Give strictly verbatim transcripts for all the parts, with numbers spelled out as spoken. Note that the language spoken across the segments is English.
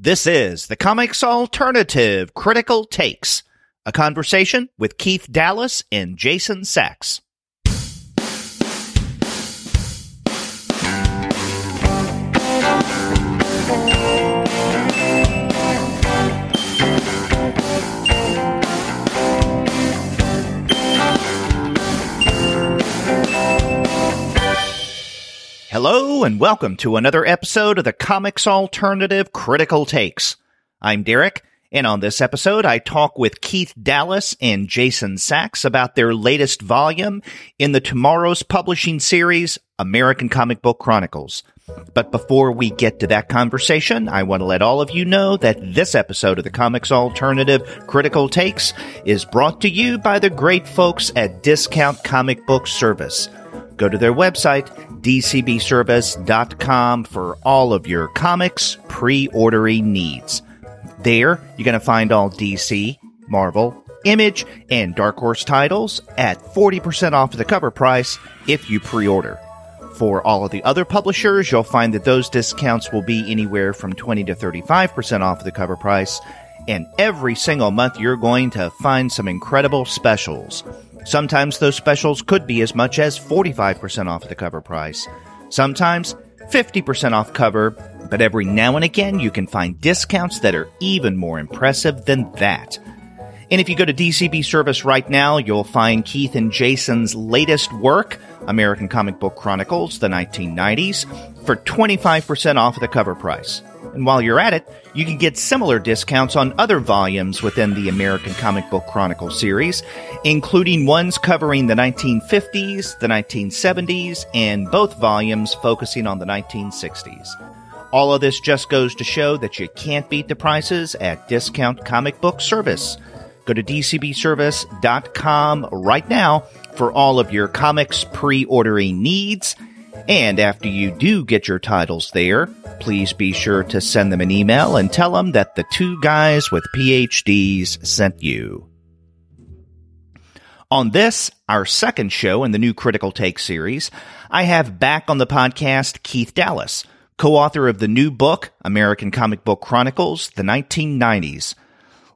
This is the Comics Alternative Critical Takes, a conversation with Keith Dallas and Jason Sacks. Hello and welcome to another episode of the Comics Alternative Critical Takes. I'm Derek, and on this episode I talk with Keith Dallas and Jason Sacks about their latest volume in the TwoMorrows Publishing series, American Comic Book Chronicles. But before we get to that conversation, I want to let all of you know that this episode of the Comics Alternative Critical Takes is brought to you by the great folks at Discount Comic Book Service. Go to their website, d c b service dot com, for all of your comics pre-ordering needs. There, you're going to find all D C, Marvel, Image, and Dark Horse titles at forty percent off the cover price if you pre-order. For all of the other publishers, you'll find that those discounts will be anywhere from twenty to thirty-five percent off the cover price, and every single month you're going to find some incredible specials. Sometimes those specials could be as much as forty-five percent off the cover price. Sometimes fifty percent off cover, but every now and again you can find discounts that are even more impressive than that. And if you go to D C B Service right now, you'll find Keith and Jason's latest work, American Comic Book Chronicles: The nineteen nineties, for twenty-five percent off the cover price. And while you're at it, you can get similar discounts on other volumes within the American Comic Book Chronicles series, including ones covering the nineteen fifties, the nineteen seventies, and both volumes focusing on the nineteen sixties. All of this just goes to show that you can't beat the prices at Discount Comic Book Service. Go to d c b service dot com right now for all of your comics pre-ordering needs. And after you do get your titles there, please be sure to send them an email and tell them that the two guys with P H Ds sent you. On this, our second show in the new Critical Take series, I have back on the podcast Keith Dallas, co-author of the new book, American Comic Book Chronicles: The nineteen nineties.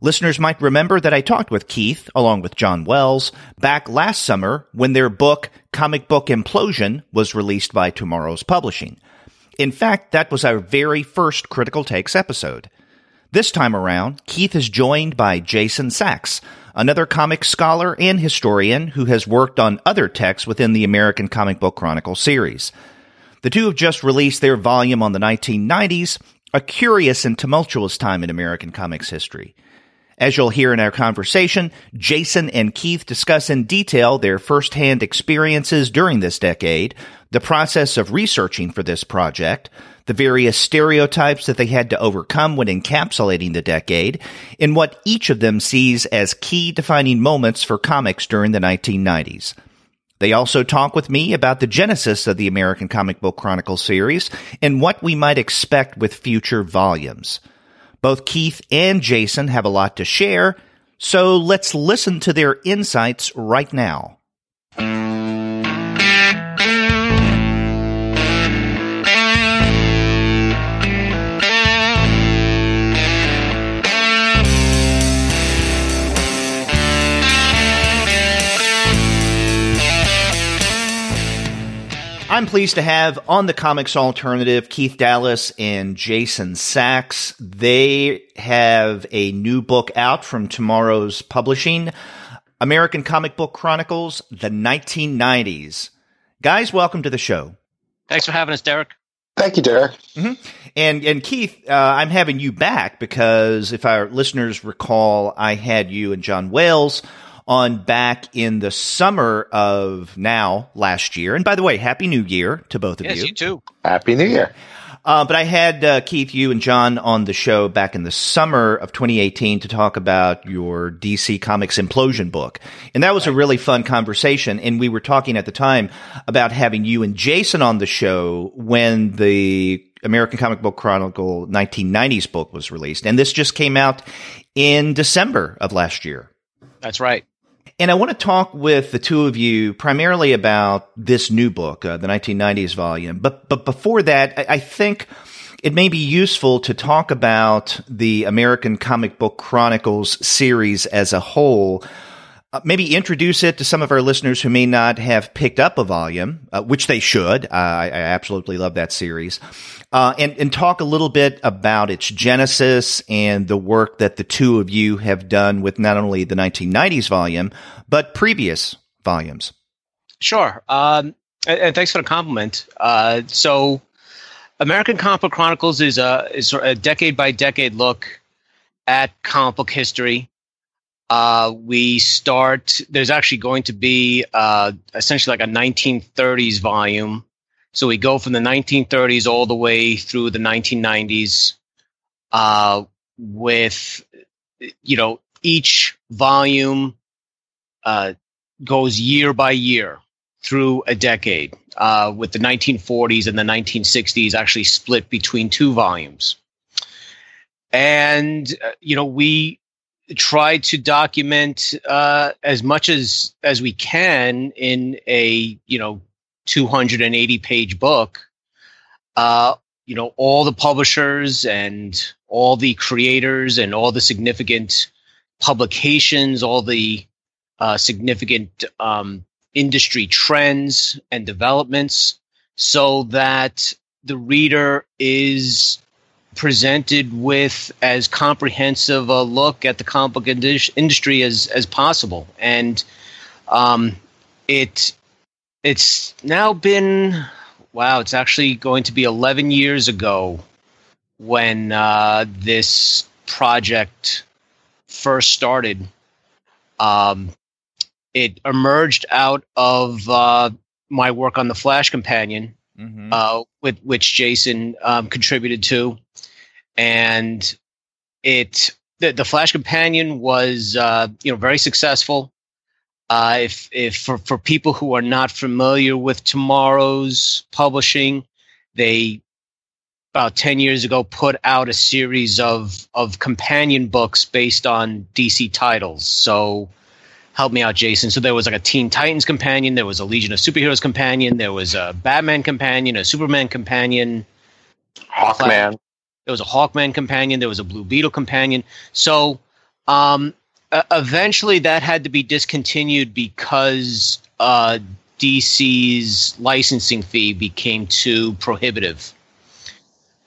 Listeners might remember that I talked with Keith, along with John Wells, back last summer when their book, Comic Book Implosion, was released by TwoMorrows Publishing. In fact, that was our very first Critical Takes episode. This time around, Keith is joined by Jason Sacks, another comic scholar and historian who has worked on other texts within the American Comic Book Chronicles series. The two have just released their volume on the nineteen nineties, a curious and tumultuous time in American comics history. As you'll hear in our conversation, Jason and Keith discuss in detail their firsthand experiences during this decade, the process of researching for this project, the various stereotypes that they had to overcome when encapsulating the decade, and what each of them sees as key defining moments for comics during the nineteen nineties. They also talk with me about the genesis of the American Comic Book Chronicles series and what we might expect with future volumes. Both Keith and Jason have a lot to share, so let's listen to their insights right now. I'm pleased to have on the Comics Alternative Keith Dallas and Jason Sacks. They have a new book out from TwoMorrows Publishing, American Comic Book Chronicles: The nineteen nineties. Guys, welcome to the show. Thanks for having us, Derek. Thank you, Derek. Mm-hmm. And and Keith, uh, I'm having you back because if our listeners recall, I had you and John Wells on back in the summer of now last year. And by the way, Happy New Year to both of yes, you. Yes, you too. Happy New Year. Uh, but I had uh, Keith, you, and John on the show back in the summer of twenty eighteen to talk about your D C Comics Implosion book. And that was a really fun conversation. And we were talking at the time about having you and Jason on the show when the American Comic Book Chronicle nineteen nineties book was released. And this just came out in December of last year. That's right. And I want to talk with the two of you primarily about this new book, uh, the nineteen nineties volume. But but before that, I, I think it may be useful to talk about the American Comic Book Chronicles series as a whole. Uh, maybe introduce it to some of our listeners who may not have picked up a volume, uh, which they should. Uh, I, I absolutely love that series. Uh, and, and talk a little bit about its genesis and the work that the two of you have done with not only the nineteen nineties volume, but previous volumes. Sure. Um, and, and thanks for the compliment. Uh, so American Comic Book Chronicles is a, is a decade-by-decade look at comic book history. Uh, we start, there's actually going to be uh, essentially like a nineteen thirties volume. So we go from the nineteen thirties all the way through the nineteen nineties uh, with, you know, each volume uh, goes year by year through a decade, uh, with the nineteen forties and the nineteen sixties actually split between two volumes. And, uh, you know, we try to document uh, as much as, as we can in a, you know, two hundred eighty page book, uh, you know, all the publishers and all the creators and all the significant publications, all the uh, significant um, industry trends and developments, so that the reader is presented with as comprehensive a look at the comic book industry as as possible. And um, it it's now been wow, it's actually going to be eleven years ago when uh, this project first started. Um, it emerged out of uh, my work on the Flash Companion, mm-hmm. uh, with which Jason um, contributed to. And it, the, the Flash Companion was, uh, you know, very successful. Uh, if, if for, for people who are not familiar with TwoMorrows Publishing, they about ten years ago put out a series of, of companion books based on D C titles. So help me out, Jason. So there was like a Teen Titans companion. There was a Legion of Superheroes companion. There was a Batman companion, a Superman companion, Hawkman. There was a Hawkman companion. There was a Blue Beetle companion. So um, uh, eventually that had to be discontinued because uh, D C's licensing fee became too prohibitive.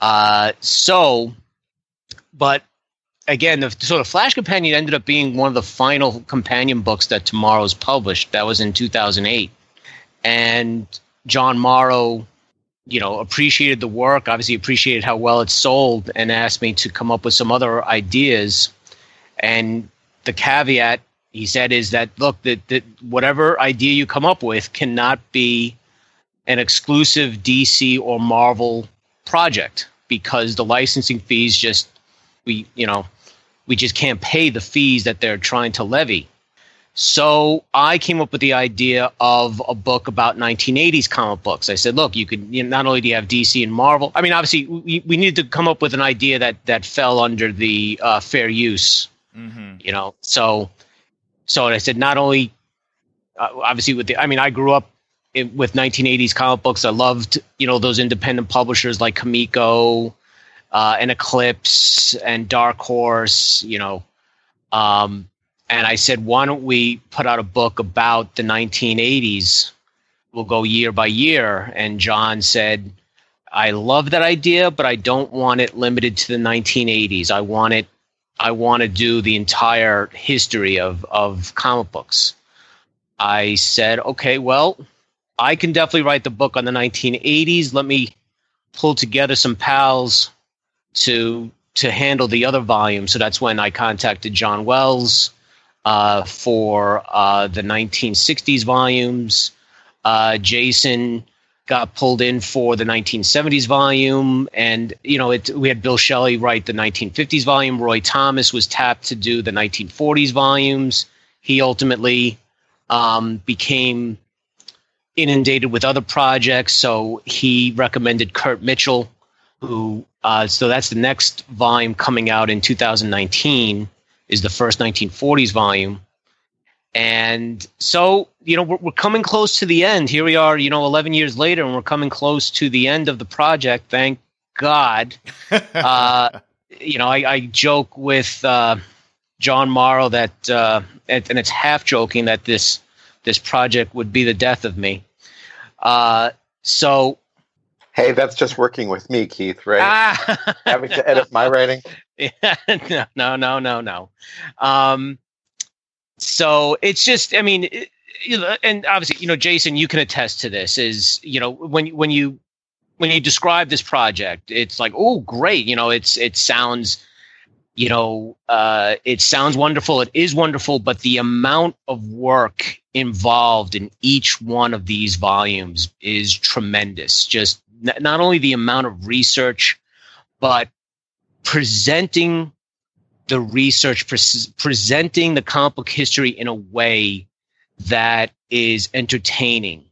Uh, so, but again, the, so the Flash Companion ended up being one of the final companion books that TwoMorrows published. That was in two thousand eight. And John Morrow, you know, appreciated the work, obviously appreciated how well it sold, and asked me to come up with some other ideas. And the caveat, he said, is that, look, that, that whatever idea you come up with cannot be an exclusive D C or Marvel project, because the licensing fees just, we, you know, we just can't pay the fees that they're trying to levy. So I came up with the idea of a book about nineteen eighties comic books. I said, look, you could, you know, not only do you have D C and Marvel, I mean, obviously we, we needed to come up with an idea that, that fell under the uh, fair use, mm-hmm. you know? So, so I said, not only uh, obviously with the, I mean, I grew up in, with nineteen eighties comic books. I loved, you know, those independent publishers like Comico uh, and Eclipse and Dark Horse, you know, um, and I said, why don't we put out a book about the nineteen eighties? We'll go year by year. And John said, I love that idea, but I don't want it limited to the nineteen eighties. I want it. I want to do the entire history of, of comic books. I said, okay, well, I can definitely write the book on the nineteen eighties. Let me pull together some pals to to handle the other volume. So that's when I contacted John Wells Uh, for uh, the nineteen sixties volumes. Uh, Jason got pulled in for the nineteen seventies volume. And, you know, it, we had Bill Schelly write the nineteen fifties volume. Roy Thomas was tapped to do the nineteen forties volumes. He ultimately um, became inundated with other projects. So he recommended Kurt Mitchell, who, uh, so that's the next volume coming out in two thousand nineteen. Is the first nineteen forties volume. And so, you know, we're, we're coming close to the end. Here we are, you know, eleven years later, and we're coming close to the end of the project. Thank God. Uh, you know, I, I joke with uh, John Morrow that, uh, and, and it's half joking, that this this project would be the death of me. Uh, so, hey, that's just working with me, Keith, right? Ah. Having to edit my writing. Yeah, no, no, no, no. Um, so it's just, I mean, it, and obviously, you know, Jason, you can attest to this. Is, you know, when when you when you describe this project, it's like, oh, great, you know, it's it sounds, you know, uh, it sounds wonderful. It is wonderful, but the amount of work involved in each one of these volumes is tremendous. Just n- not only the amount of research, but presenting the research, pre- presenting the comic book history in a way that is entertaining.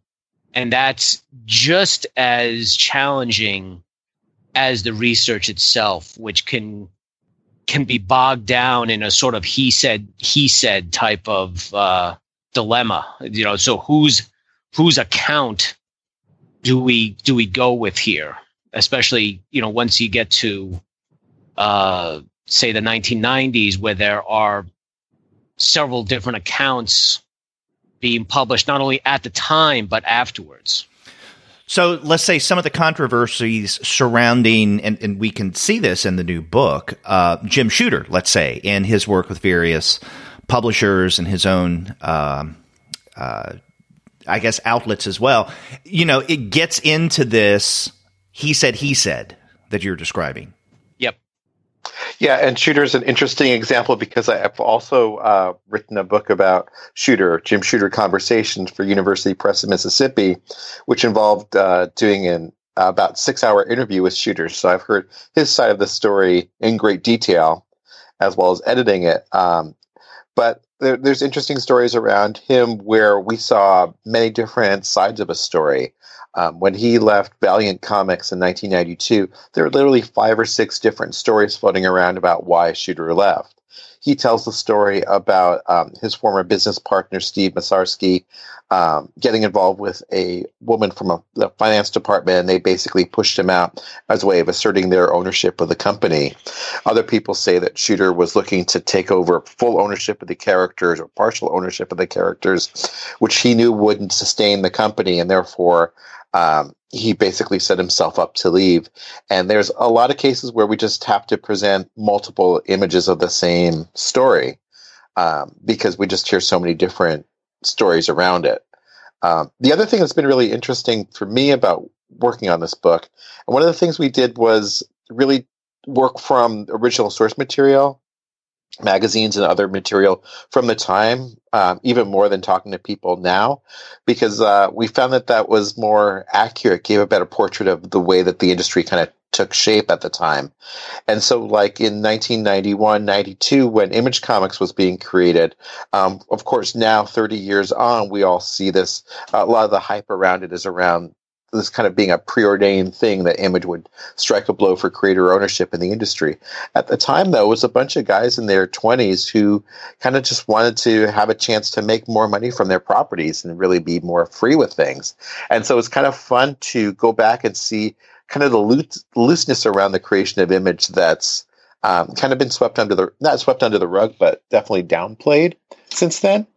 And that's just as challenging as the research itself, which can can be bogged down in a sort of he said, he said type of uh, dilemma. You know, so whose whose account do we do we go with here? Especially, you know, once you get to uh, say the nineteen nineties, where there are several different accounts being published, not only at the time, but afterwards. So let's say some of the controversies surrounding, and, and we can see this in the new book, uh, Jim Shooter, let's say, in his work with various publishers and his own, um, uh, I guess, outlets as well. You know, it gets into this he said, he said that you're describing. Yep. Yeah, and Shooter's an interesting example because I've also uh, written a book about Shooter, Jim Shooter Conversations, for University Press of Mississippi, which involved uh, doing an uh, about six-hour interview with Shooter. So I've heard his side of the story in great detail, as well as editing it. Um, but there, there's interesting stories around him where we saw many different sides of a story. Um, when he left Valiant Comics in nineteen ninety-two, there were literally five or six different stories floating around about why Shooter left. He tells the story about um, his former business partner, Steve Masarsky, um, getting involved with a woman from a, the finance department, and they basically pushed him out as a way of asserting their ownership of the company. Other people say that Shooter was looking to take over full ownership of the characters or partial ownership of the characters, which he knew wouldn't sustain the company, and therefore Um, he basically set himself up to leave. And there's a lot of cases where we just have to present multiple images of the same story um, because we just hear so many different stories around it. Um, the other thing that's been really interesting for me about working on this book, and one of the things we did was really work from original source material, magazines and other material from the time, um, even more than talking to people now, because uh, we found that that was more accurate, gave a better portrait of the way that the industry kind of took shape at the time. And so like in nineteen ninety-one, ninety-two, when Image Comics was being created, um, of course, now thirty years on, we all see this, a lot of the hype around it is around this kind of being a preordained thing that Image would strike a blow for creator ownership in the industry. At the time, though, it was a bunch of guys in their twenties who kind of just wanted to have a chance to make more money from their properties and really be more free with things. And so it's kind of fun to go back and see kind of the loose, looseness around the creation of Image that's um, kind of been swept under the, not swept under the rug, but definitely downplayed since then.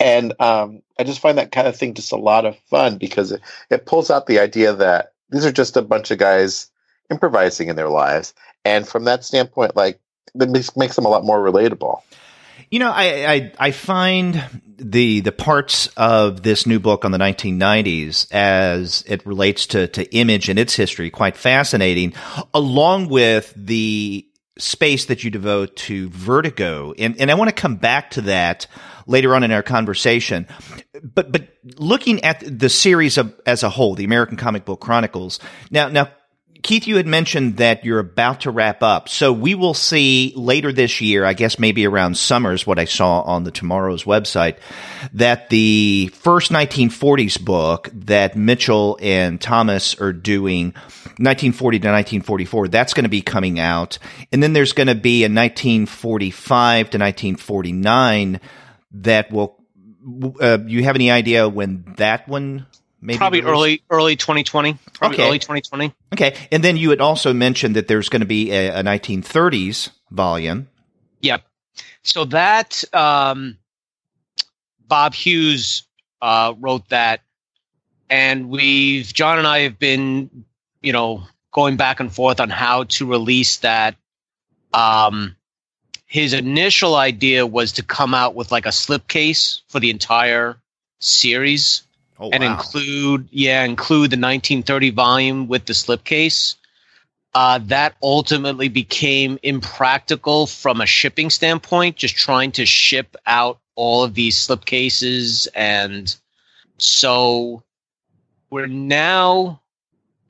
And um, I just find that kind of thing just a lot of fun because it, it pulls out the idea that these are just a bunch of guys improvising in their lives. And from that standpoint, like, it makes, makes them a lot more relatable. You know, I, I, I find the the parts of this new book on the nineteen nineties as it relates to, to Image and its history quite fascinating, along with the space that you devote to Vertigo. And, and I want to come back to that later on in our conversation. But but looking at the series of, as a whole, the American Comic Book Chronicles. Now, now, Keith, you had mentioned that you're about to wrap up. So we will see later this year, I guess maybe around summer is what I saw on the Tomorrow's website, that the first nineteen forties book that Mitchell and Thomas are doing, nineteen forty to nineteen forty-four, that's going to be coming out. And then there's going to be a nineteen forty-five to nineteen forty-nine that will uh, – you have any idea when that one Maybe probably early, early twenty twenty. Probably okay. Early twenty twenty. Okay. And then you had also mentioned that there's going to be a, a nineteen thirties volume. Yep. So that um, Bob Hughes uh, wrote that, and we've John and I have been, you know, going back and forth on how to release that. Um, his initial idea was to come out with like a slipcase for the entire series. Oh, and wow. include, yeah, include the nineteen thirty volume with the slipcase. Uh, that ultimately became impractical from a shipping standpoint, just trying to ship out all of these slipcases. And so we're now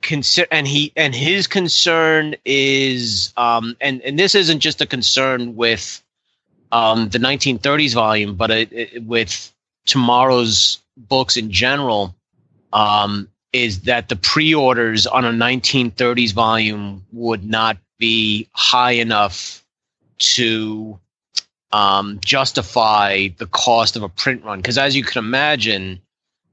consider, and he and his concern is, um, and, and this isn't just a concern with um, the nineteen thirties volume, but it, it, with tomorrow's books in general, um, is that the pre-orders on a nineteen thirties volume would not be high enough to um, justify the cost of a print run. Because as you can imagine,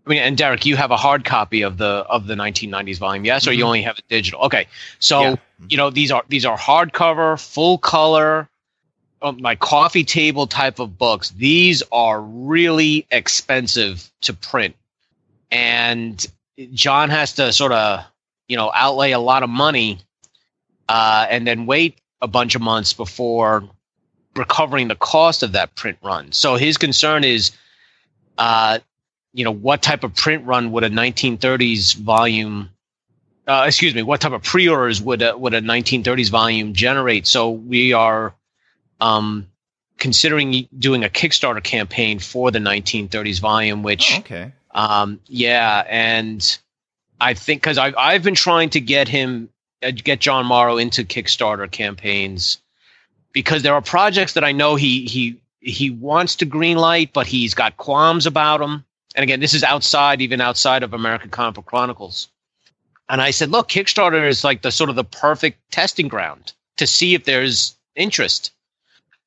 I mean, and Derek, you have a hard copy of the of the nineteen nineties volume, yes, mm-hmm. or you only have a digital? Okay, so yeah. you know these are these are hardcover, full color. Um, like coffee table type of books. These are really expensive to print, and John has to sort of, you know, outlay a lot of money, uh, and then wait a bunch of months before recovering the cost of that print run. So his concern is, uh, you know, what type of print run would a nineteen thirties volume? Uh, excuse me, what type of pre-orders would a, would a nineteen thirties volume generate? So we are. Um, considering doing a Kickstarter campaign for the nineteen thirties volume, which, oh, okay. um, yeah. And I think, cause I've, I've been trying to get him, uh, get John Morrow into Kickstarter campaigns, because there are projects that I know he, he, he wants to green light, but he's got qualms about them. And again, this is outside, even outside of American Comic Book Chronicles. And I said, look, Kickstarter is like the sort of the perfect testing ground to see if there's interest.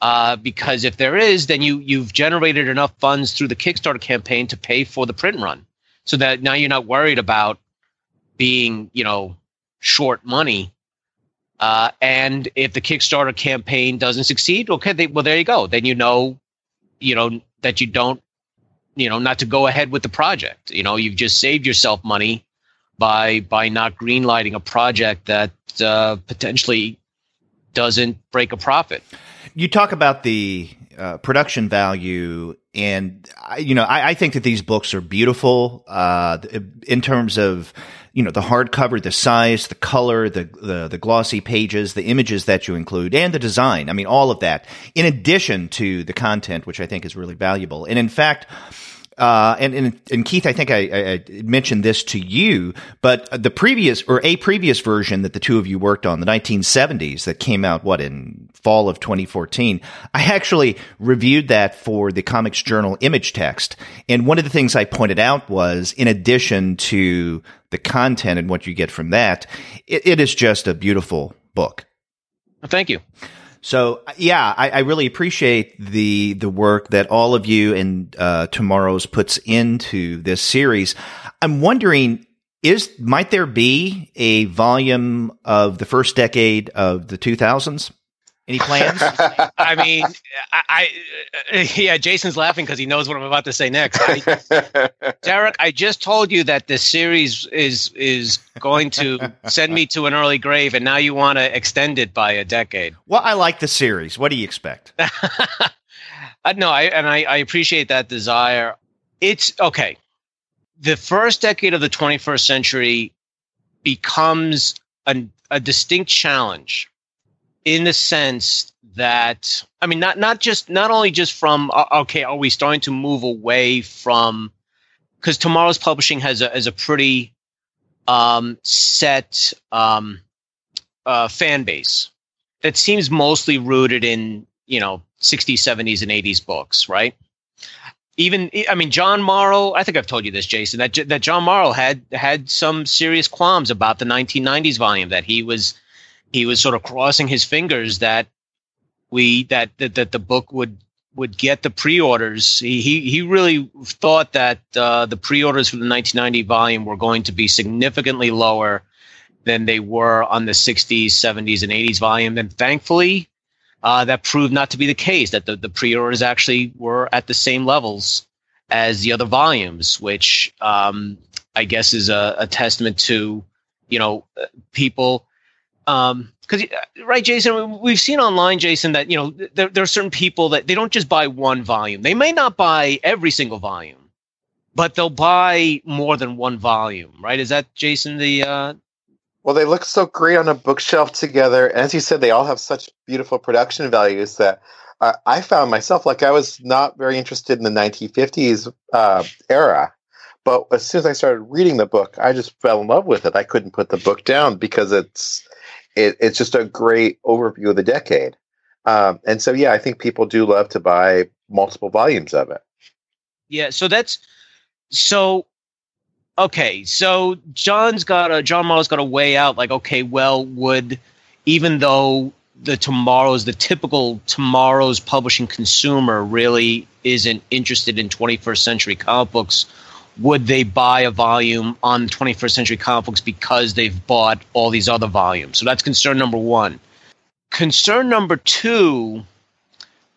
Uh, because if there is, then you, you've generated enough funds through the Kickstarter campaign to pay for the print run, so that now you're not worried about being, you know, short money. Uh, and if the Kickstarter campaign doesn't succeed, okay, they, well, there you go. Then you know, you know, that you don't, you know, not to go ahead with the project. You know, you've just saved yourself money by by not greenlighting a project that uh, potentially doesn't break a profit. You talk about the uh, production value, and I, you know, I, I think that these books are beautiful uh, in terms of, you know, the hardcover, the size, the color, the, the the glossy pages, the images that you include, and the design. I mean, all of that, in addition to the content, which I think is really valuable. And in fact, uh, and, and and Keith, I think I, I mentioned this to you, but the previous or a previous version that the two of you worked on, the nineteen seventies, that came out what in fall of twenty fourteen, I actually reviewed that for the Comics Journal image text. And one of the things I pointed out was, in addition to the content and what you get from that, it, it is just a beautiful book. Well, thank you. So, yeah, I, I really appreciate the the work that all of you and uh, Tomorrow's puts into this series. I'm wondering, is might there be a volume of the first decade of the two thousands? Any plans? I mean, I, I yeah, Jason's laughing because he knows what I'm about to say next. I, Derek, I just told you that this series is is going to send me to an early grave, and now you want to extend it by a decade. Well, I like the series. What do you expect? uh, no, I, and I, I appreciate that desire. It's okay. The first decade of the twenty-first century becomes an, a distinct challenge. In the sense that, I mean, not not just not only just from uh, okay, are we starting to move away from, because Tomorrow's Publishing has a has a pretty um, set um, uh, fan base that seems mostly rooted in, you know, sixties, seventies, and eighties books, right? Even I mean, John Morrow, I think I've told you this, Jason, that that John Morrow had had some serious qualms about the nineteen nineties volume, that he was. He was sort of crossing his fingers that we that that, that the book would would get the pre-orders. He he, he really thought that uh, the pre-orders for the nineteen ninety volume were going to be significantly lower than they were on the sixties, seventies, and eighties volume. And thankfully, uh, that proved not to be the case, that the, the pre-orders actually were at the same levels as the other volumes, which um, I guess is a, a testament to, you know, people. Um, Because, right, Jason, we've seen online, Jason, that, you know, there, there are certain people that they don't just buy one volume. They may not buy every single volume, but they'll buy more than one volume, right? Is that, Jason, the... Uh... Well, they look so great on a bookshelf together. As you said, they all have such beautiful production values that uh, I found myself, like, I was not very interested in the nineteen fifties uh, era. But as soon as I started reading the book, I just fell in love with it. I couldn't put the book down because it's... It, it's just a great overview of the decade. Um, and so, yeah, I think people do love to buy multiple volumes of it. Yeah. So that's, so, okay. So John's got a, John Morrow's got a way out, like, okay, well, would, even though the tomorrow's, the typical tomorrow's publishing consumer really isn't interested in twenty-first century comic books, would they buy a volume on twenty-first century comic books because they've bought all these other volumes? So that's concern number one. Concern number two,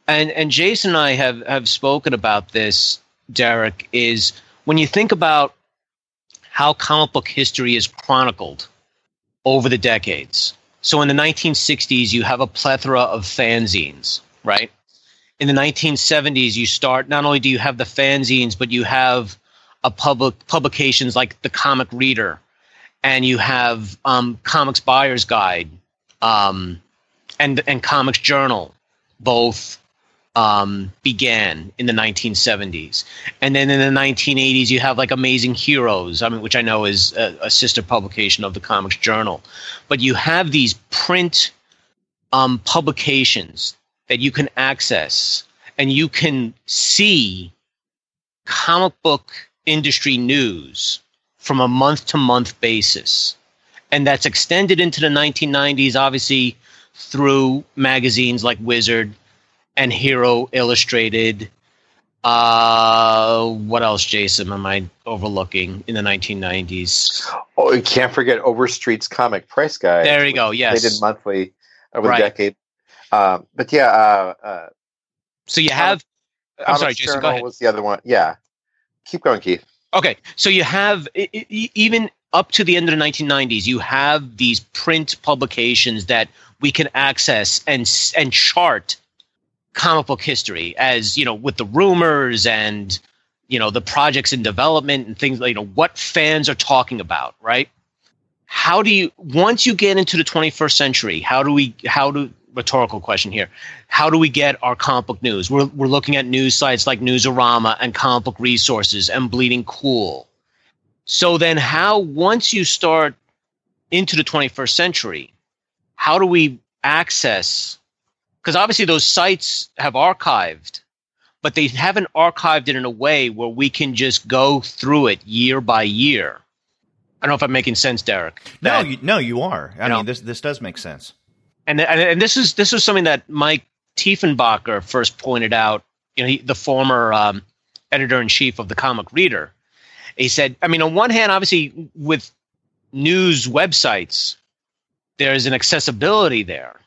and, and Jason and I have, have spoken about this, Derek, is when you think about how comic book history is chronicled over the decades. So in the nineteen sixties, you have a plethora of fanzines, right? In the nineteen seventies, you start, not only do you have the fanzines, but you have a public publications like the Comic Reader, and you have um, Comics Buyer's Guide, um, and and Comics Journal, both um, began in the nineteen seventies, and then in the nineteen eighties you have like Amazing Heroes, I mean, which I know is a, a sister publication of the Comics Journal, but you have these print um, publications that you can access, and you can see comic book industry news from a month-to-month basis, and that's extended into the nineteen nineties, obviously, through magazines like Wizard and Hero Illustrated. Uh, what else, Jason, am I overlooking in the nineteen nineties? Oh, you can't forget Overstreet's Comic Price Guide. There you go, yes. They did monthly over right. the decade. Um, but yeah. Uh, uh, so you have... I'm, I'm sorry, Jason, go ahead. Was the other one. Yeah. Keep going, Keith. Okay, so you have, even up to the end of the nineteen nineties, you have these print publications that we can access and and chart comic book history, as, you know, with the rumors and, you know, the projects in development and things like, you know, what fans are talking about, right? How do you, once you get into the twenty-first century, how do we, how do, rhetorical question here. How do we get our comic book news? We're we're looking at news sites like Newsarama and Comic Book Resources and Bleeding Cool. So then how, once you start into the twenty-first century, how do we access? Because obviously those sites have archived, but they haven't archived it in a way where we can just go through it year by year. I don't know if I'm making sense, Derek. That, no, you, no, you are. I you mean, know? this this does make sense. And, and and this is this is something that Mike Tiefenbacher first pointed out. You know, he, the former um, editor in chief of the Comic Reader, he said, I mean, on one hand, obviously, with news websites, there is an accessibility there,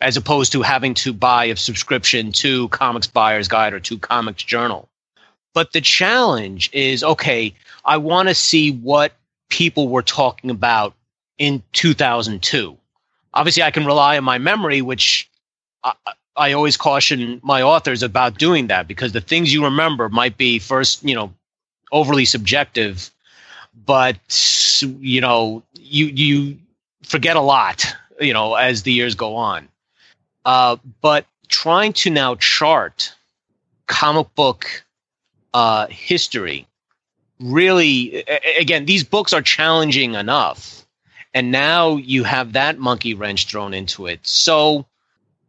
as opposed to having to buy a subscription to Comics Buyer's Guide or to Comics Journal. But the challenge is, okay, I want to see what people were talking about in two thousand two. Obviously, I can rely on my memory, which I, I always caution my authors about doing that, because the things you remember might be first, you know, overly subjective, but, you know, you you forget a lot, you know, as the years go on. Uh, but trying to now chart comic book uh, history, really, again, these books are challenging enough. And now you have that monkey wrench thrown into it. So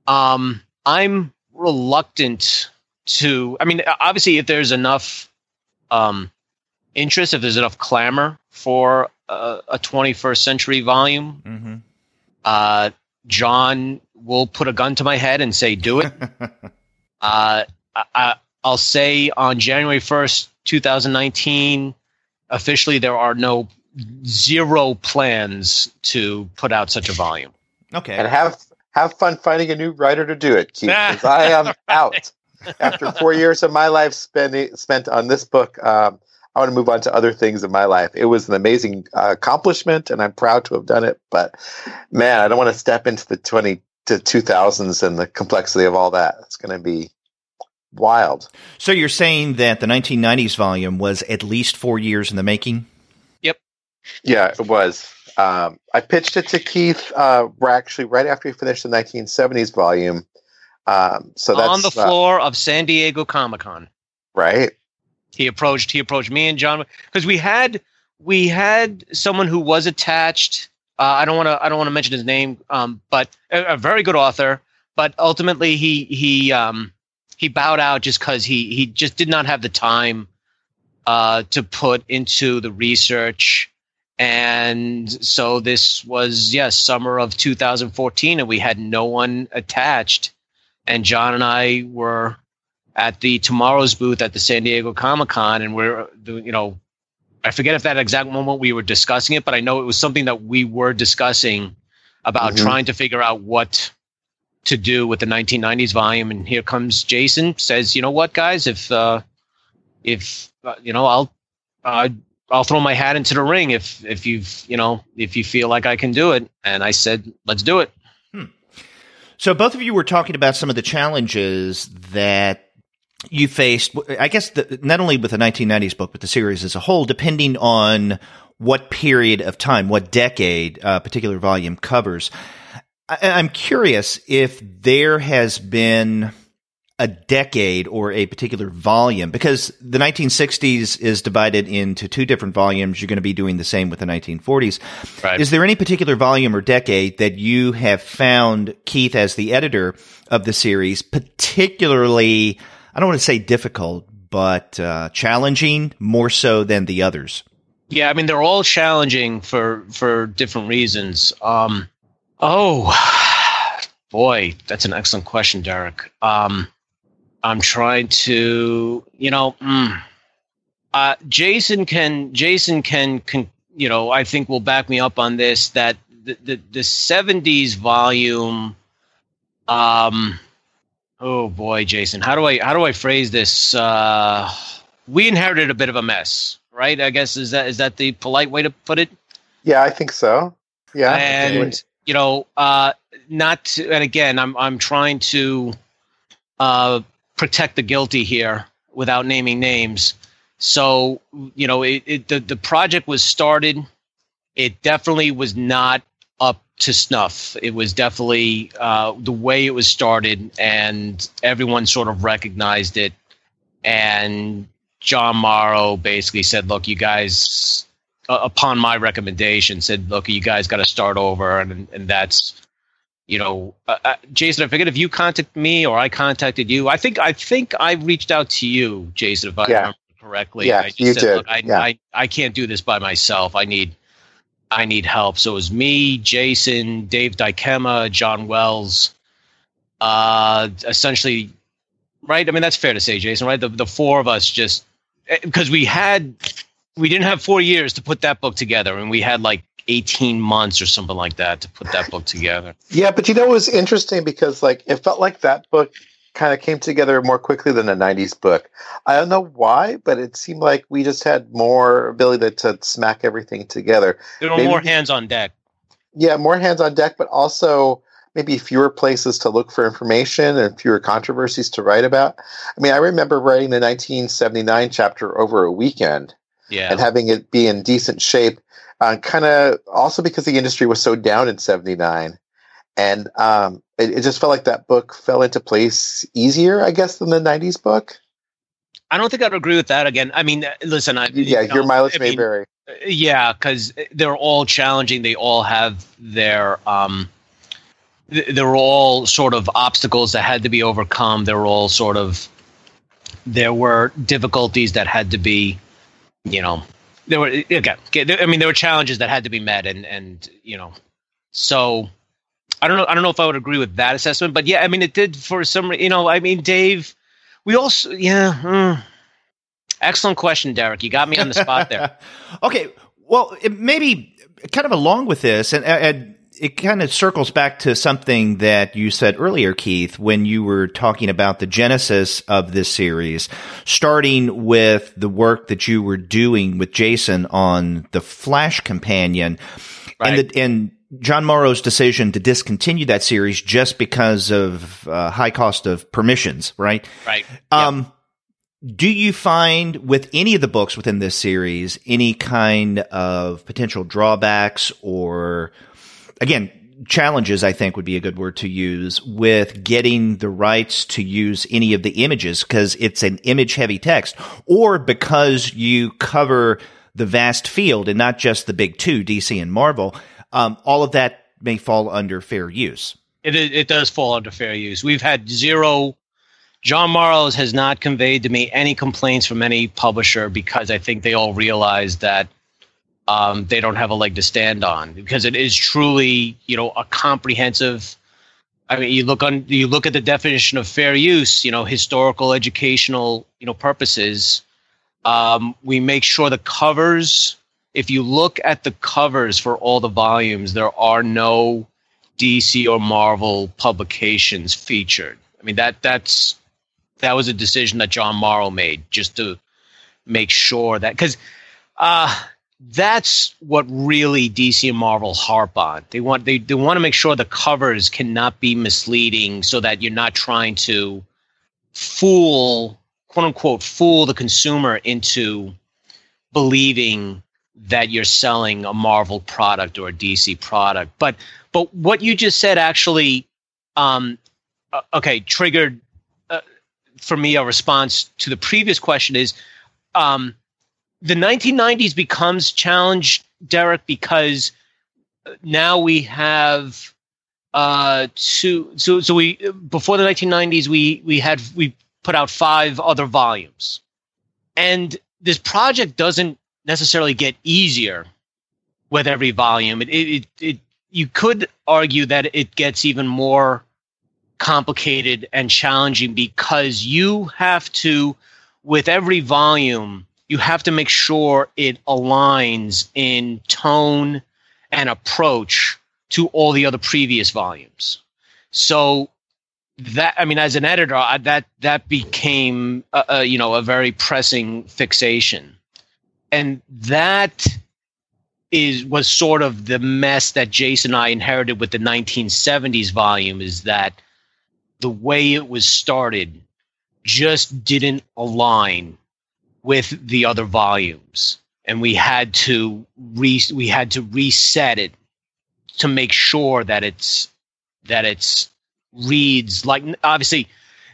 um, I'm reluctant to – I mean, obviously, if there's enough um, interest, if there's enough clamor for a, a twenty-first century volume, mm-hmm. uh, John will put a gun to my head and say, do it. uh, I, I'll say on January first, twenty nineteen, officially there are no zero plans to put out such a volume. Okay. And have have fun finding a new writer to do it, Keith, because I am right. out. After four years of my life spending, spent on this book, um, I want to move on to other things in my life. It was an amazing uh, accomplishment, and I'm proud to have done it. But, man, I don't want to step into the twenty to two thousands and the complexity of all that. It's going to be wild. So you're saying that the nineteen nineties volume was at least four years in the making? Yep. Yeah, it was. Um, I pitched it to Keith uh, actually right after he finished the nineteen seventies volume. Um, so that's on the floor uh, of San Diego Comic-Con. Right. He approached he approached me and John because we had we had someone who was attached. Uh, I don't want to I don't want to mention his name, um, but a, a very good author. But ultimately, he he um, he bowed out just because he he just did not have the time uh, to put into the research. And so this was yes summer of two thousand fourteen, and we had no one attached. And John and I were at the TwoMorrows booth at the San Diego Comic-Con, and we're doing, you know, I forget if that exact moment we were discussing it, but I know it was something that we were discussing about mm-hmm. trying to figure out what to do with the nineteen nineties volume. And here comes Jason, says, you know what, guys, if, uh, if, uh, you know, I'll, uh, I'll throw my hat into the ring if, if you've, you know, if you feel like I can do it. And I said, let's do it. Hmm. So both of you were talking about some of the challenges that you faced, I guess, the, not only with the nineteen nineties book, but the series as a whole, depending on what period of time, what decade a particular volume covers. I, I'm curious if there has been a decade or a particular volume, because the nineteen sixties is divided into two different volumes. You're going to be doing the same with the nineteen forties. Right. Is there any particular volume or decade that you have found, Keith, as the editor of the series, particularly – I don't want to say difficult, but uh, challenging more so than the others? Yeah, I mean, they're all challenging for for different reasons. Um, oh, boy, that's an excellent question, Derek. Um, I'm trying to, you know, mm, uh, Jason can, Jason can, can, you know, I think will back me up on this, that the, the, the seventies volume um, – oh boy, Jason, how do I how do I phrase this? Uh, we inherited a bit of a mess, right? I guess is that is that the polite way to put it? Yeah, I think so. Yeah, and you know, uh, not to, and again, I'm I'm trying to uh, protect the guilty here without naming names. So you know, it, it the the project was started. It definitely was not up to snuff. It was definitely uh, the way it was started, and everyone sort of recognized it. And John Morrow basically said, look, you guys, uh, upon my recommendation, said, look, you guys got to start over. And and that's, you know, uh, uh, Jason, I forget if you contacted me or I contacted you. I think I think I reached out to you, Jason, if I yeah. remember correctly. Yeah, I just you said, did. Look, I, yeah. I, I can't do this by myself. I need... I need help. So it was me, Jason, Dave Dykema, John Wells, uh, essentially, right? I mean, that's fair to say, Jason, right? The the four of us just – because we had – we didn't have four years to put that book together, and we had like eighteen months or something like that to put that book together. Yeah, but you know, it was interesting because like it felt like that book kind of came together more quickly than a nineties book. I don't know why, but it seemed like we just had more ability to, to smack everything together. There were maybe more hands on deck. Yeah, more hands on deck, but also maybe fewer places to look for information and fewer controversies to write about. I mean, I remember writing the nineteen seventy-nine chapter over a weekend yeah. and having it be in decent shape, uh, kind of also because the industry was so down in seventy-nine. And um, it, it just felt like that book fell into place easier, I guess, than the nineties book. I don't think I'd agree with that again. I mean, listen, I yeah, you know, your mileage I may mean, vary. Yeah, because they're all challenging. They all have their um, they're all sort of obstacles that had to be overcome. They're all sort of there were difficulties that had to be, you know, there were again. I mean, there were challenges that had to be met, and and you know, so. I don't know. I don't know if I would agree with that assessment, but yeah, I mean, it did for some. You know, I mean, Dave We also, yeah. Mm. Excellent question, Derek. You got me on the spot there. Okay. Well, it maybe kind of along with this, and, and it kind of circles back to something that you said earlier, Keith, when you were talking about the genesis of this series, starting with the work that you were doing with Jason on the Flash Companion. Right. And, the, and John Morrow's decision to discontinue that series just because of uh, high cost of permissions, right? Right. Um, yeah. Do you find with any of the books within this series any kind of potential drawbacks or, again, challenges, I think would be a good word to use, with getting the rights to use any of the images because it's an image-heavy text, or because you cover the vast field and not just the big two, D C and Marvel, um, all of that may fall under fair use? It, it does fall under fair use. We've had zero... John Morrow has not conveyed to me any complaints from any publisher because I think they all realize that um, they don't have a leg to stand on, because it is truly, you know, a comprehensive. I mean, you look on, you look at the definition of fair use, you know, historical, educational, you know, purposes. Um, we make sure the covers. If you look at the covers for all the volumes, there are no D C or Marvel publications featured. I mean, that that's. That was a decision that John Morrow made just to make sure that – because uh, that's what really D C and Marvel harp on. They want they, they want to make sure the covers cannot be misleading so that you're not trying to fool – quote-unquote fool the consumer into believing that you're selling a Marvel product or a D C product. But, but what you just said actually um, – okay, triggered – for me, a response to the previous question is um, the nineteen nineties becomes challenged, Derek, because now we have uh, two. So, so we before the nineteen nineties, we we had we put out five other volumes, and this project doesn't necessarily get easier with every volume. It it, it, it you could argue that it gets even more complicated and challenging because you have to, with every volume, you have to make sure it aligns in tone and approach to all the other previous volumes. So that, I mean, as an editor, I, that that became a, a, you know, a very pressing fixation, and that is was sort of the mess that Jason and I inherited with the nineteen seventies volume. Is that the way it was started just didn't align with the other volumes, and we had to re- we had to reset it to make sure that it's that it's reads like. Obviously,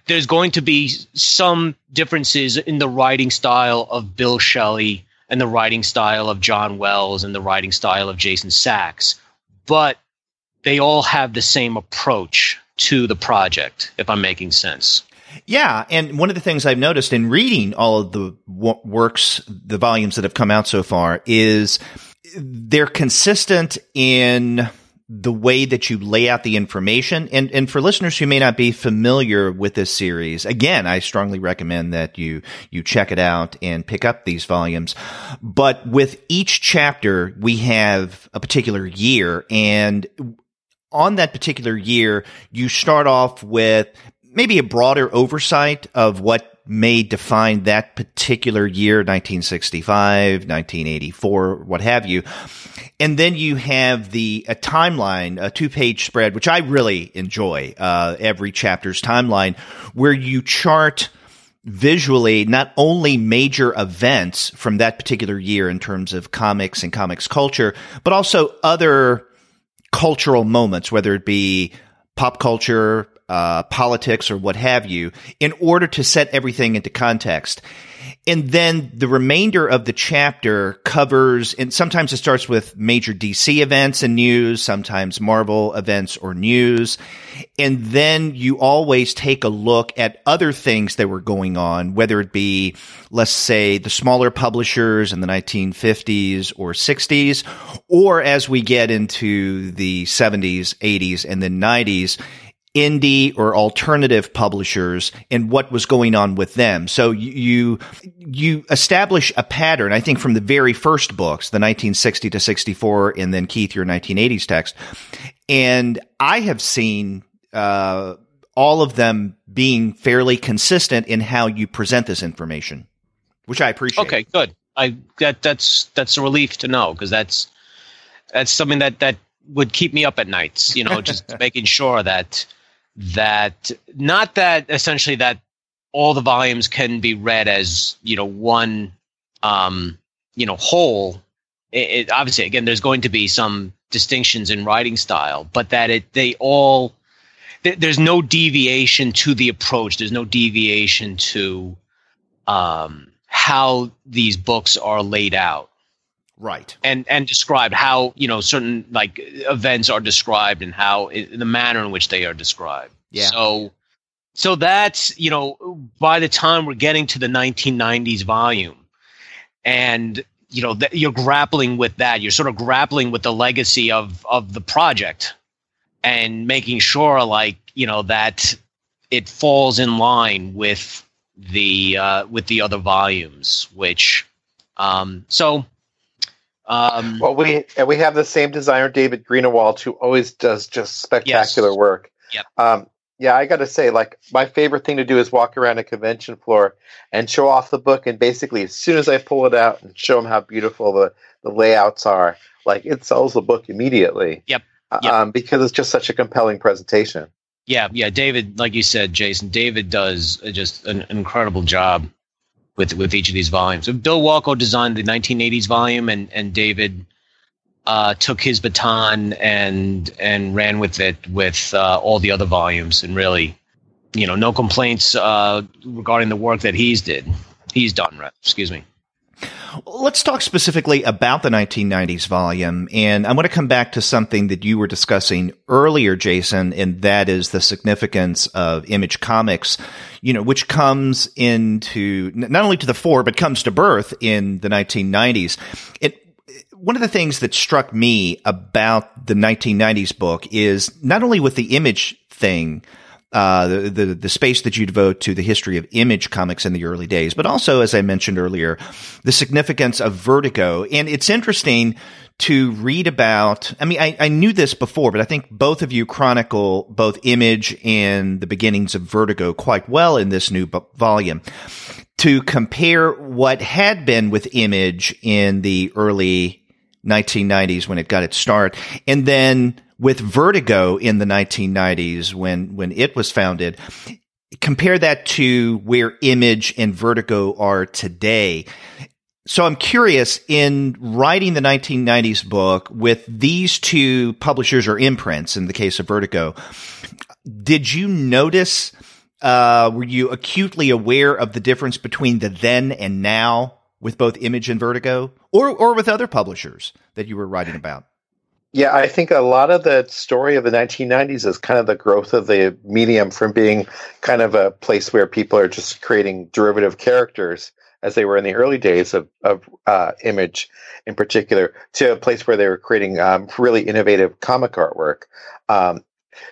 there's going to be some differences in the writing style of Bill Schelly and the writing style of John Wells and the writing style of Jason Sacks, but they all have the same approach to the project, if I'm making sense. Yeah, and one of the things I've noticed in reading all of the w- works, the volumes that have come out so far, is they're consistent in the way that you lay out the information. And, and for listeners who may not be familiar with this series, again, I strongly recommend that you, you check it out and pick up these volumes. But with each chapter, we have a particular year, and on that particular year, you start off with maybe a broader oversight of what may define that particular year, nineteen sixty-five, nineteen eighty-four, what have you. And then you have the a timeline, a two-page spread, which I really enjoy, uh, every chapter's timeline, where you chart visually not only major events from that particular year in terms of comics and comics culture, but also other cultural moments, whether it be pop culture, uh, politics, or what have you, in order to set everything into context. And then the remainder of the chapter covers, and sometimes it starts with major D C events and news, sometimes Marvel events or news. And then you always take a look at other things that were going on, whether it be, let's say, the smaller publishers in the nineteen fifties or sixties, or as we get into the seventies, eighties, and then nineties, indie or alternative publishers and what was going on with them. So you you establish a pattern, I think, from the very first books, the nineteen sixty to sixty-four, and then Keith, your nineteen eighties text. And I have seen uh, all of them being fairly consistent in how you present this information, which I appreciate. Okay, good. I that that's that's a relief to know, because that's that's something that that would keep me up at nights. You know, just making sure that. That not that essentially that all the volumes can be read as, you know, one, um, you know, whole. It, it, obviously, again, there's going to be some distinctions in writing style, but that it they all th- there's no deviation to the approach. There's no deviation to um, how these books are laid out. Right. And and described how, you know, certain like events are described and how it, the manner in which they are described. Yeah. So so that's, you know, by the time we're getting to the nineteen nineties volume and, you know, th- you're grappling with that. You're sort of grappling with the legacy of of the project and making sure, like, you know, that it falls in line with the uh, with the other volumes, which um, so. Um, well, we and we have the same designer, David Greenewald, who always does just spectacular yes. work. Yep. Um, yeah, I got to say, like, my favorite thing to do is walk around a convention floor and show off the book. And basically, as soon as I pull it out and show them how beautiful the, the layouts are, like, it sells the book immediately. Yep. yep. Um, because it's just such a compelling presentation. Yeah, yeah. David, like you said, Jason, David does just an incredible job with with each of these volumes. Bill Walko designed the nineteen eighties volume, and and David uh, took his baton and and ran with it with uh, all the other volumes, and really, you know, no complaints uh, regarding the work that he's did. He's done, right? Excuse me. Let's talk specifically about the nineteen nineties volume, and I want to come back to something that you were discussing earlier, Jason, and that is the significance of Image Comics, you know, which comes into not only to the fore, but comes to birth in the nineteen nineties. It, one of the things that struck me about the nineteen nineties book is not only with the image thing, Uh, the, the, the space that you devote to the history of Image Comics in the early days, but also, as I mentioned earlier, the significance of Vertigo. And it's interesting to read about, I mean, I, I knew this before, but I think both of you chronicle both Image and the beginnings of Vertigo quite well in this new bu- volume. To compare what had been with Image in the early nineteen nineties when it got its start, and then with Vertigo in the nineteen nineties when, when it was founded, compare that to where Image and Vertigo are today. So I'm curious, in writing the nineteen nineties book with these two publishers or imprints, in the case of Vertigo, did you notice, uh, were you acutely aware of the difference between the then and now with both Image and Vertigo, or, or with other publishers that you were writing about? Yeah, I think a lot of the story of the nineteen nineties is kind of the growth of the medium from being kind of a place where people are just creating derivative characters, as they were in the early days of, of uh, Image in particular, to a place where they were creating um, really innovative comic artwork. Um,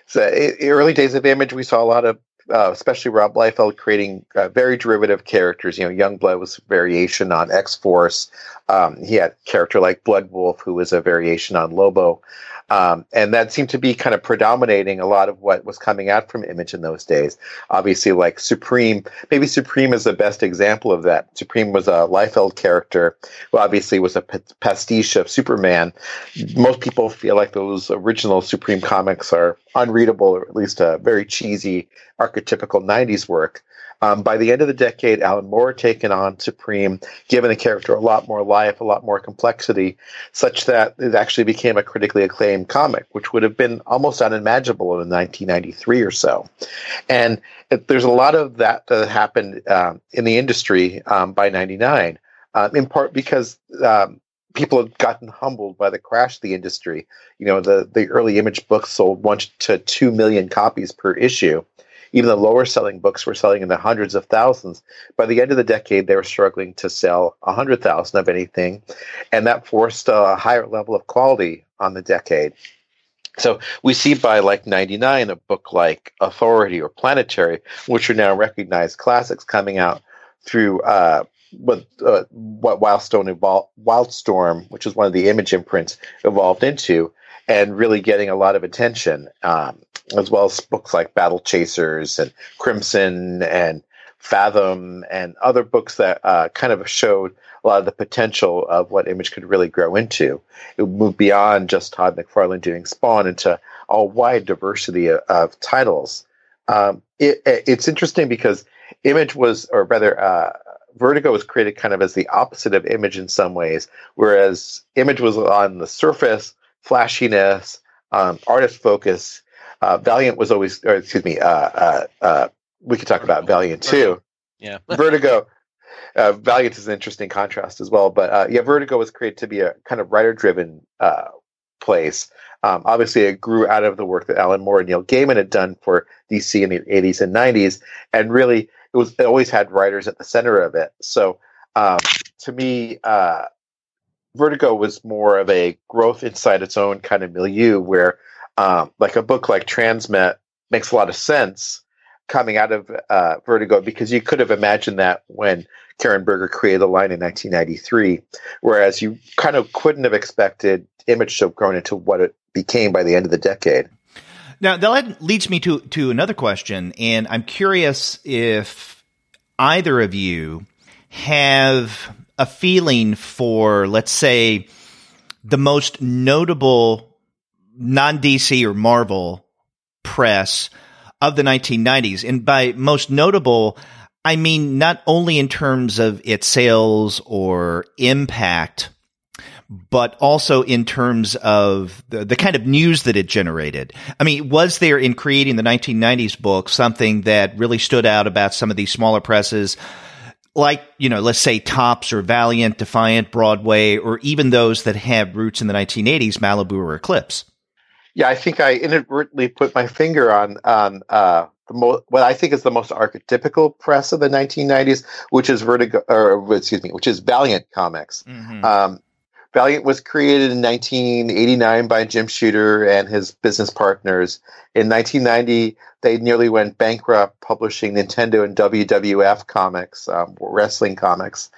so in the early days of Image, we saw a lot of, uh, especially Rob Liefeld, creating uh, very derivative characters. You know, Youngblood was a variation on X-Force. Um, he had a character like Blood Wolf, who was a variation on Lobo. Um, and that seemed to be kind of predominating a lot of what was coming out from Image in those days. Obviously, like Supreme, maybe Supreme is the best example of that. Supreme was a Liefeld character who obviously was a p- pastiche of Superman. Most people feel like those original Supreme comics are unreadable, or at least a very cheesy, archetypical nineties work. Um, by the end of the decade, Alan Moore taken on Supreme, given the character a lot more life, a lot more complexity, such that it actually became a critically acclaimed comic, which would have been almost unimaginable in nineteen ninety-three or so. And it, there's a lot of that that happened um, in the industry um, by ninety-nine, um, in part because um, people had gotten humbled by the crash of the industry. You know, the, the early Image books sold one to two million copies per issue. Even the lower-selling books were selling in the hundreds of thousands. By the end of the decade, they were struggling to sell one hundred thousand of anything, and that forced a higher level of quality on the decade. So we see by like ninety-nine a book like Authority or Planetary, which are now recognized classics, coming out through uh, what, uh, what Wildstorm, evol- Wildstorm, which is one of the Image imprints, evolved into, and really getting a lot of attention, um, as well as books like Battle Chasers and Crimson and Fathom and other books that uh, kind of showed a lot of the potential of what Image could really grow into. It moved beyond just Todd McFarlane doing Spawn into a wide diversity of, of titles. Um, it, it's interesting because Image was, or rather, uh, Vertigo was created kind of as the opposite of Image in some ways, whereas Image was on the surface, flashiness, um, artist focus. Uh, Valiant was always, or excuse me, uh, uh, uh, we could talk Vertigo. about Valiant too. Yeah, Vertigo. Uh, Valiant is an interesting contrast as well, but uh, yeah, Vertigo was created to be a kind of writer-driven uh, place. Um, obviously, it grew out of the work that Alan Moore and Neil Gaiman had done for D C in the eighties and nineties, and really, it was it always had writers at the center of it. So, um, to me, uh, Vertigo was more of a growth inside its own kind of milieu, where um, like a book like Transmet makes a lot of sense coming out of uh, Vertigo, because you could have imagined that when Karen Berger created the line in nineteen ninety-three, whereas you kind of couldn't have expected Image to have grown into what it became by the end of the decade. Now, that leads me to, to another question, and I'm curious if either of you have a feeling for, let's say, the most notable non-D C or Marvel press of the nineteen nineties. And by most notable, I mean not only in terms of its sales or impact, but also in terms of the, the kind of news that it generated. I mean, was there in creating the nineteen nineties book something that really stood out about some of these smaller presses, like, you know, let's say Topps or Valiant, Defiant, Broadway, or even those that have roots in the nineteen eighties, Malibu or Eclipse? Yeah, I think I inadvertently put my finger on on uh, the mo- what I think is the most archetypical press of the nineteen nineties, which is Vertigo, or excuse me, which is Valiant Comics. Mm-hmm. Um, Valiant was created in nineteen eighty-nine by Jim Shooter and his business partners. In nineteen ninety, they nearly went bankrupt, publishing Nintendo and W W F comics, um, wrestling comics,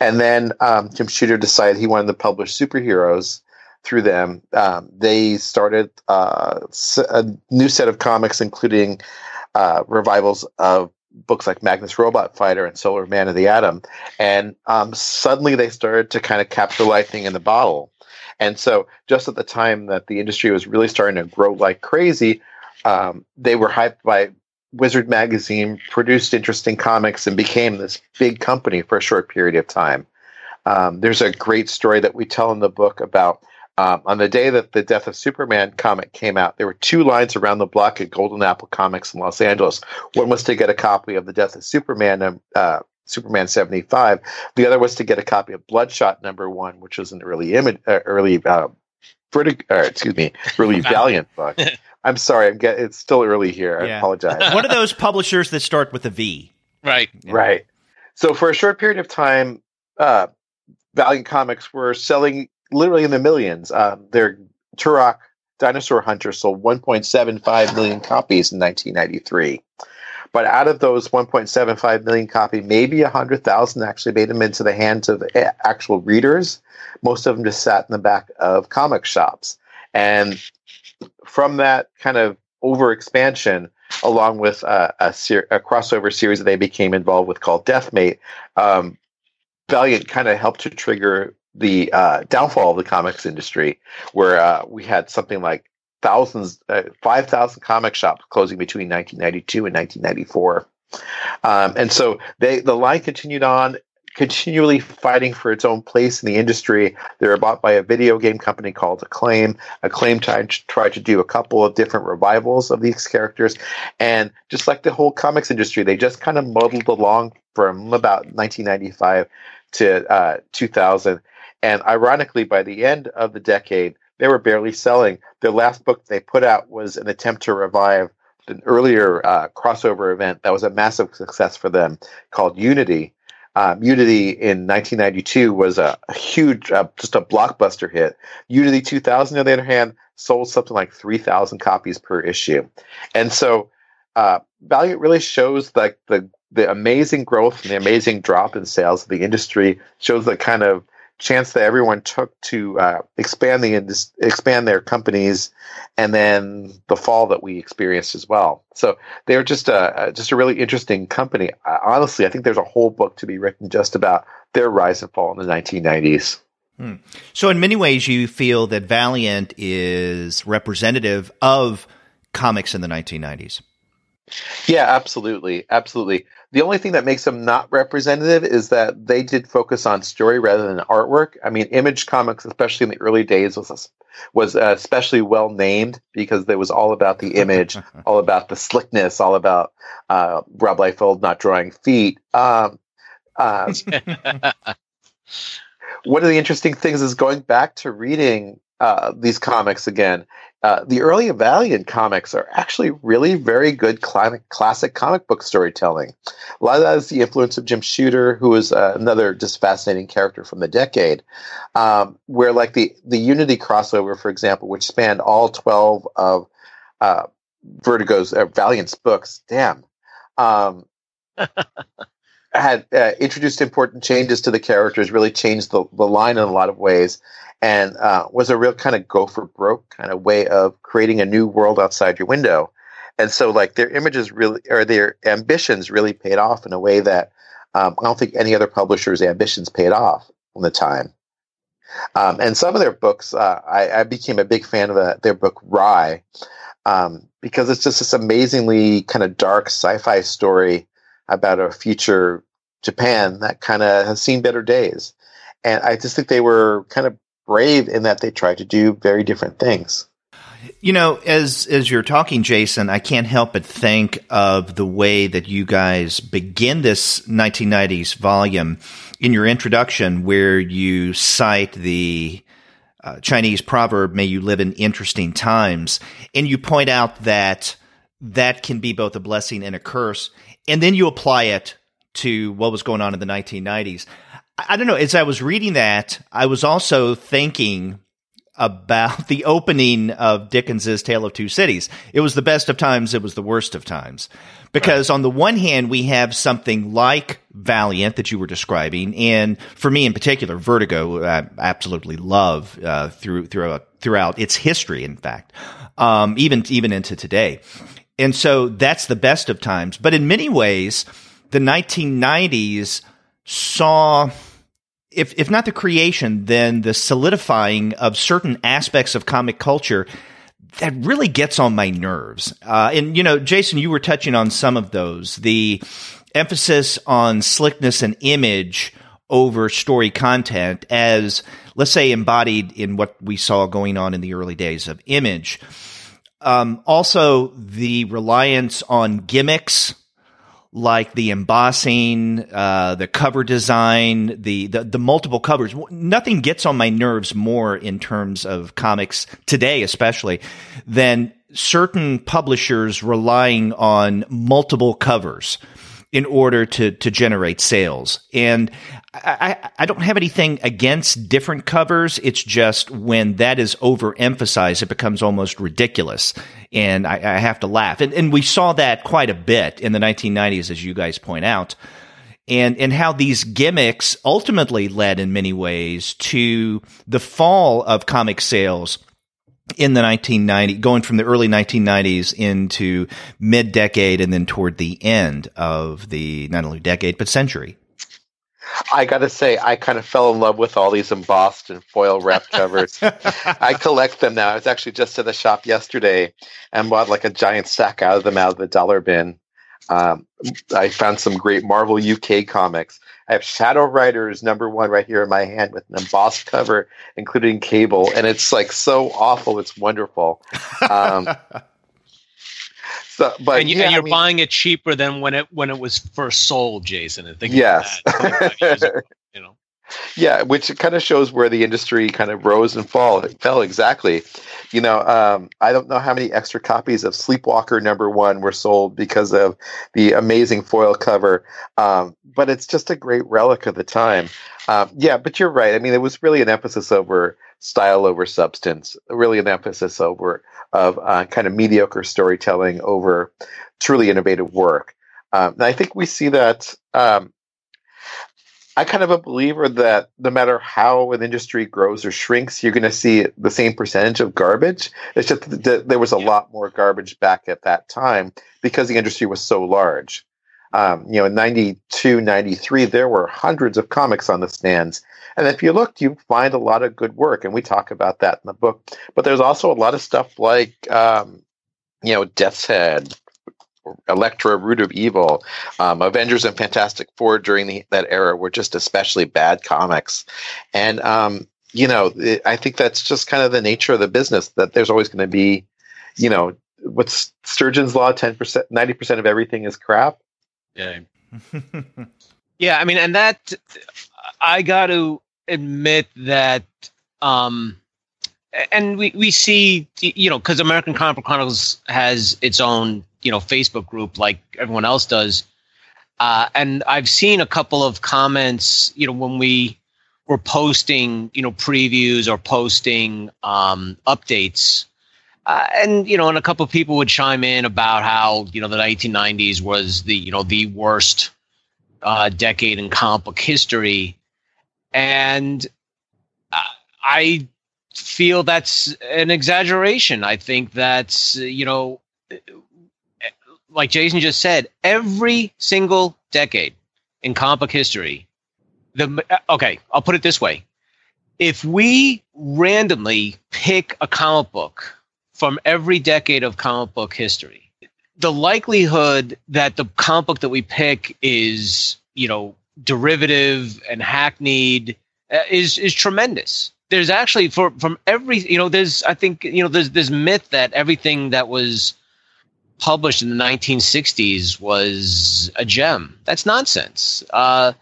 and then um, Jim Shooter decided he wanted to publish superheroes through them. Um, they started uh, a new set of comics, including uh, revivals of books like Magnus Robot Fighter and Solar Man of the Atom. And um, suddenly they started to kind of capture lightning in the bottle. And so just at the time that the industry was really starting to grow like crazy, um, they were hyped by Wizard magazine, produced interesting comics, and became this big company for a short period of time. Um, there's a great story that we tell in the book about Um, on the day that the Death of Superman comic came out, there were two lines around the block at Golden Apple Comics in Los Angeles. One was to get a copy of the Death of Superman, uh, Superman seventy-five. The other was to get a copy of Bloodshot number one, which was an early image, uh, early, uh, Vertigo, or excuse me, early Valiant book. I'm sorry, I'm getting it's still early here. Yeah. I apologize. One of those publishers that start with a V, right? Yeah. Right. So for a short period of time, uh, Valiant Comics were selling literally in the millions. Um, their Turok Dinosaur Hunter sold one point seven five million copies in nineteen ninety-three. But out of those one point seven five million copies, maybe one hundred thousand actually made them into the hands of actual readers. Most of them just sat in the back of comic shops. And from that kind of overexpansion, along with uh, a, ser- a crossover series that they became involved with called Deathmate, um, Valiant kind of helped to trigger the uh, downfall of the comics industry, where uh, we had something like thousands, uh, five thousand comic shops closing between nineteen ninety-two and nineteen ninety-four. Um, and so they, the line continued on, continually fighting for its own place in the industry. They were bought by a video game company called Acclaim. Acclaim tried, tried to do a couple of different revivals of these characters. And just like the whole comics industry, they just kind of muddled along from about nineteen ninety-five to uh, two thousand. And ironically, by the end of the decade, they were barely selling. Their last book they put out was an attempt to revive an earlier uh, crossover event that was a massive success for them called Unity. Um, Unity in nineteen ninety-two was a, a huge, uh, just a blockbuster hit. Unity two thousand, on the other hand, sold something like three thousand copies per issue. And so uh, Valiant really shows like the, the amazing growth and the amazing drop in sales of the industry, shows the kind of chance that everyone took to uh, expand the indus- expand their companies, and then the fall that we experienced as well. So they're just a just a really interesting company. Uh, honestly, I think there's a whole book to be written just about their rise and fall in the nineteen nineties. Hmm. So in many ways, you feel that Valiant is representative of comics in the nineteen nineties. Yeah, absolutely. Absolutely. The only thing that makes them not representative is that they did focus on story rather than artwork. I mean, Image Comics, especially in the early days, was was uh, especially well named because it was all about the image, all about the slickness, all about uh, Rob Liefeld not drawing feet. Um, uh, one of the interesting things is going back to reading uh, these comics again. Uh, the early Valiant comics are actually really very good cl- classic comic book storytelling. A lot of that is the influence of Jim Shooter, who is uh, another just fascinating character from the decade, um, where like the, the Unity crossover, for example, which spanned all twelve of uh, Vertigo's uh, Valiant's books, damn, um, had uh, introduced important changes to the characters, really changed the, the line in a lot of ways. And uh, was a real kind of go for broke kind of way of creating a new world outside your window. And so like their images really, or their ambitions really paid off in a way that um, I don't think any other publisher's ambitions paid off at the time. Um, and some of their books, uh, I, I became a big fan of a, their book Rye, um, because it's just this amazingly kind of dark sci-fi story about a future Japan that kind of has seen better days. And I just think they were kind of brave in that they tried to do very different things. You know, as as you're talking, Jason, I can't help but think of the way that you guys begin this nineteen nineties volume in your introduction, where you cite the uh, Chinese proverb, "May you live in interesting times," and you point out that that can be both a blessing and a curse, and then you apply it to what was going on in the nineteen nineties. I don't know. As I was reading that, I was also thinking about the opening of Dickens's Tale of Two Cities. It was the best of times. It was the worst of times. Because on the one hand, we have something like Valiant that you were describing. And for me in particular, Vertigo, I absolutely love uh, through, throughout, throughout its history, in fact, um, even, even into today. And so that's the best of times. But in many ways, the nineteen nineties saw, if if not the creation, then the solidifying of certain aspects of comic culture that really gets on my nerves. Uh, and, you know, Jason, you were touching on some of those. The emphasis on slickness and image over story content as, let's say, embodied in what we saw going on in the early days of Image. Um, also, the reliance on gimmicks, like the embossing, uh, the cover design, the, the the multiple covers. Nothing gets on my nerves more in terms of comics today, especially, than certain publishers relying on multiple covers in order to to generate sales. And I, I, I don't have anything against different covers. It's just when that is overemphasized, it becomes almost ridiculous. And I, I have to laugh. And, and we saw that quite a bit in the nineteen nineties, as you guys point out, and, and how these gimmicks ultimately led in many ways to the fall of comic sales in the nineteen nineties, going from the early nineteen nineties into mid-decade and then toward the end of the, not only decade, but century. I gotta say, I kind of fell in love with all these embossed and foil wrap covers. I collect them now. I was actually just to the shop yesterday and bought like a giant stack out of them out of the dollar bin. Um, I found some great Marvel U K comics. I have Shadow Riders number one right here in my hand with an embossed cover, including Cable, and it's like so awful. It's wonderful. Um, So, but, and, you, yeah, and you're I mean, buying it cheaper than when it when it was first sold, Jason. And think yes, about that, you know. Yeah, which kind of shows where the industry kind of rose and fall, fell exactly. You know, um, I don't know how many extra copies of Sleepwalker number one were sold because of the amazing foil cover, um, but it's just a great relic of the time. Um, yeah, but you're right. I mean, it was really an emphasis over style over substance, really an emphasis over of uh, kind of mediocre storytelling over truly innovative work. Um, and I think we see that. Um, I kind of a believer that no matter how an industry grows or shrinks, you're going to see the same percentage of garbage. It's just that there was a lot more garbage back at that time because the industry was so large. Um, you know, in ninety-two, ninety-three, there were hundreds of comics on the stands. And if you looked, you find a lot of good work. And we talk about that in the book. But there's also a lot of stuff like, um, you know, Death's Head, Elektra, Root of Evil, um, Avengers and Fantastic Four during the, that era were just especially bad comics. And, um, you know, it, I think that's just kind of the nature of the business, that there's always going to be, you know, what's Sturgeon's Law, ten percent, ninety percent of everything is crap. Yeah. Yeah, I mean, and that, I got to admit that, um, and we, we see, you know, because American Comic Book Chronicles has its own, you know, Facebook group like everyone else does. Uh, and I've seen a couple of comments, you know, when we were posting, you know, previews or posting um, updates. Uh, and, you know, and a couple of people would chime in about how, you know, the nineteen nineties was the, you know, the worst uh, decade in comic book history. And uh, I feel that's an exaggeration. I think that's, you know, like Jason just said, every single decade in comic book history, the okay, I'll put it this way. If we randomly pick a comic book from every decade of comic book history, the likelihood that the comic book that we pick is, you know, derivative and hackneyed uh, is is tremendous. There's actually for from every, you know, there's I think, you know, there's this myth that everything that was published in the nineteen sixties was a gem. That's nonsense. Uh,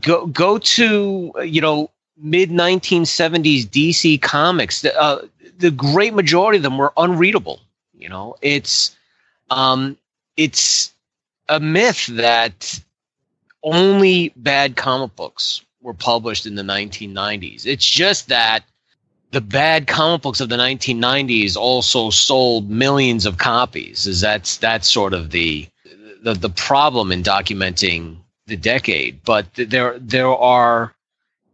go go to, you know, mid nineteen seventies D C comics. The, uh, the great majority of them were unreadable. You know, it's um, it's a myth that only bad comic books were published in the nineteen nineties. It's just that the bad comic books of the nineteen nineties also sold millions of copies. Is that's that's sort of the, the the problem in documenting the decade. But there there are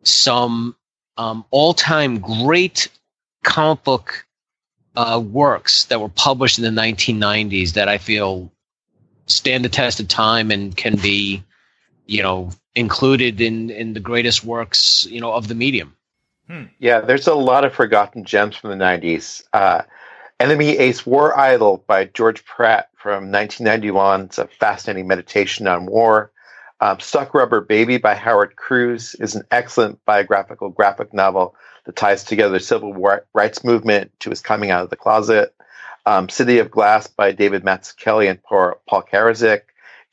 some um, all-time great comic book uh, works that were published in the nineteen nineties that I feel stand the test of time and can be, you know, included in in the greatest works, you know, of the medium. Yeah, there's a lot of forgotten gems from the nineties. Uh, Enemy Ace War Idol by George Pratt from nineteen ninety-one. It's a fascinating meditation on war. Um, Stuck Rubber Baby by Howard Cruz is an excellent biographical graphic novel that ties together the civil war rights movement to his coming out of the closet. Um, City of Glass by David Mazzucchelli and Paul Karazik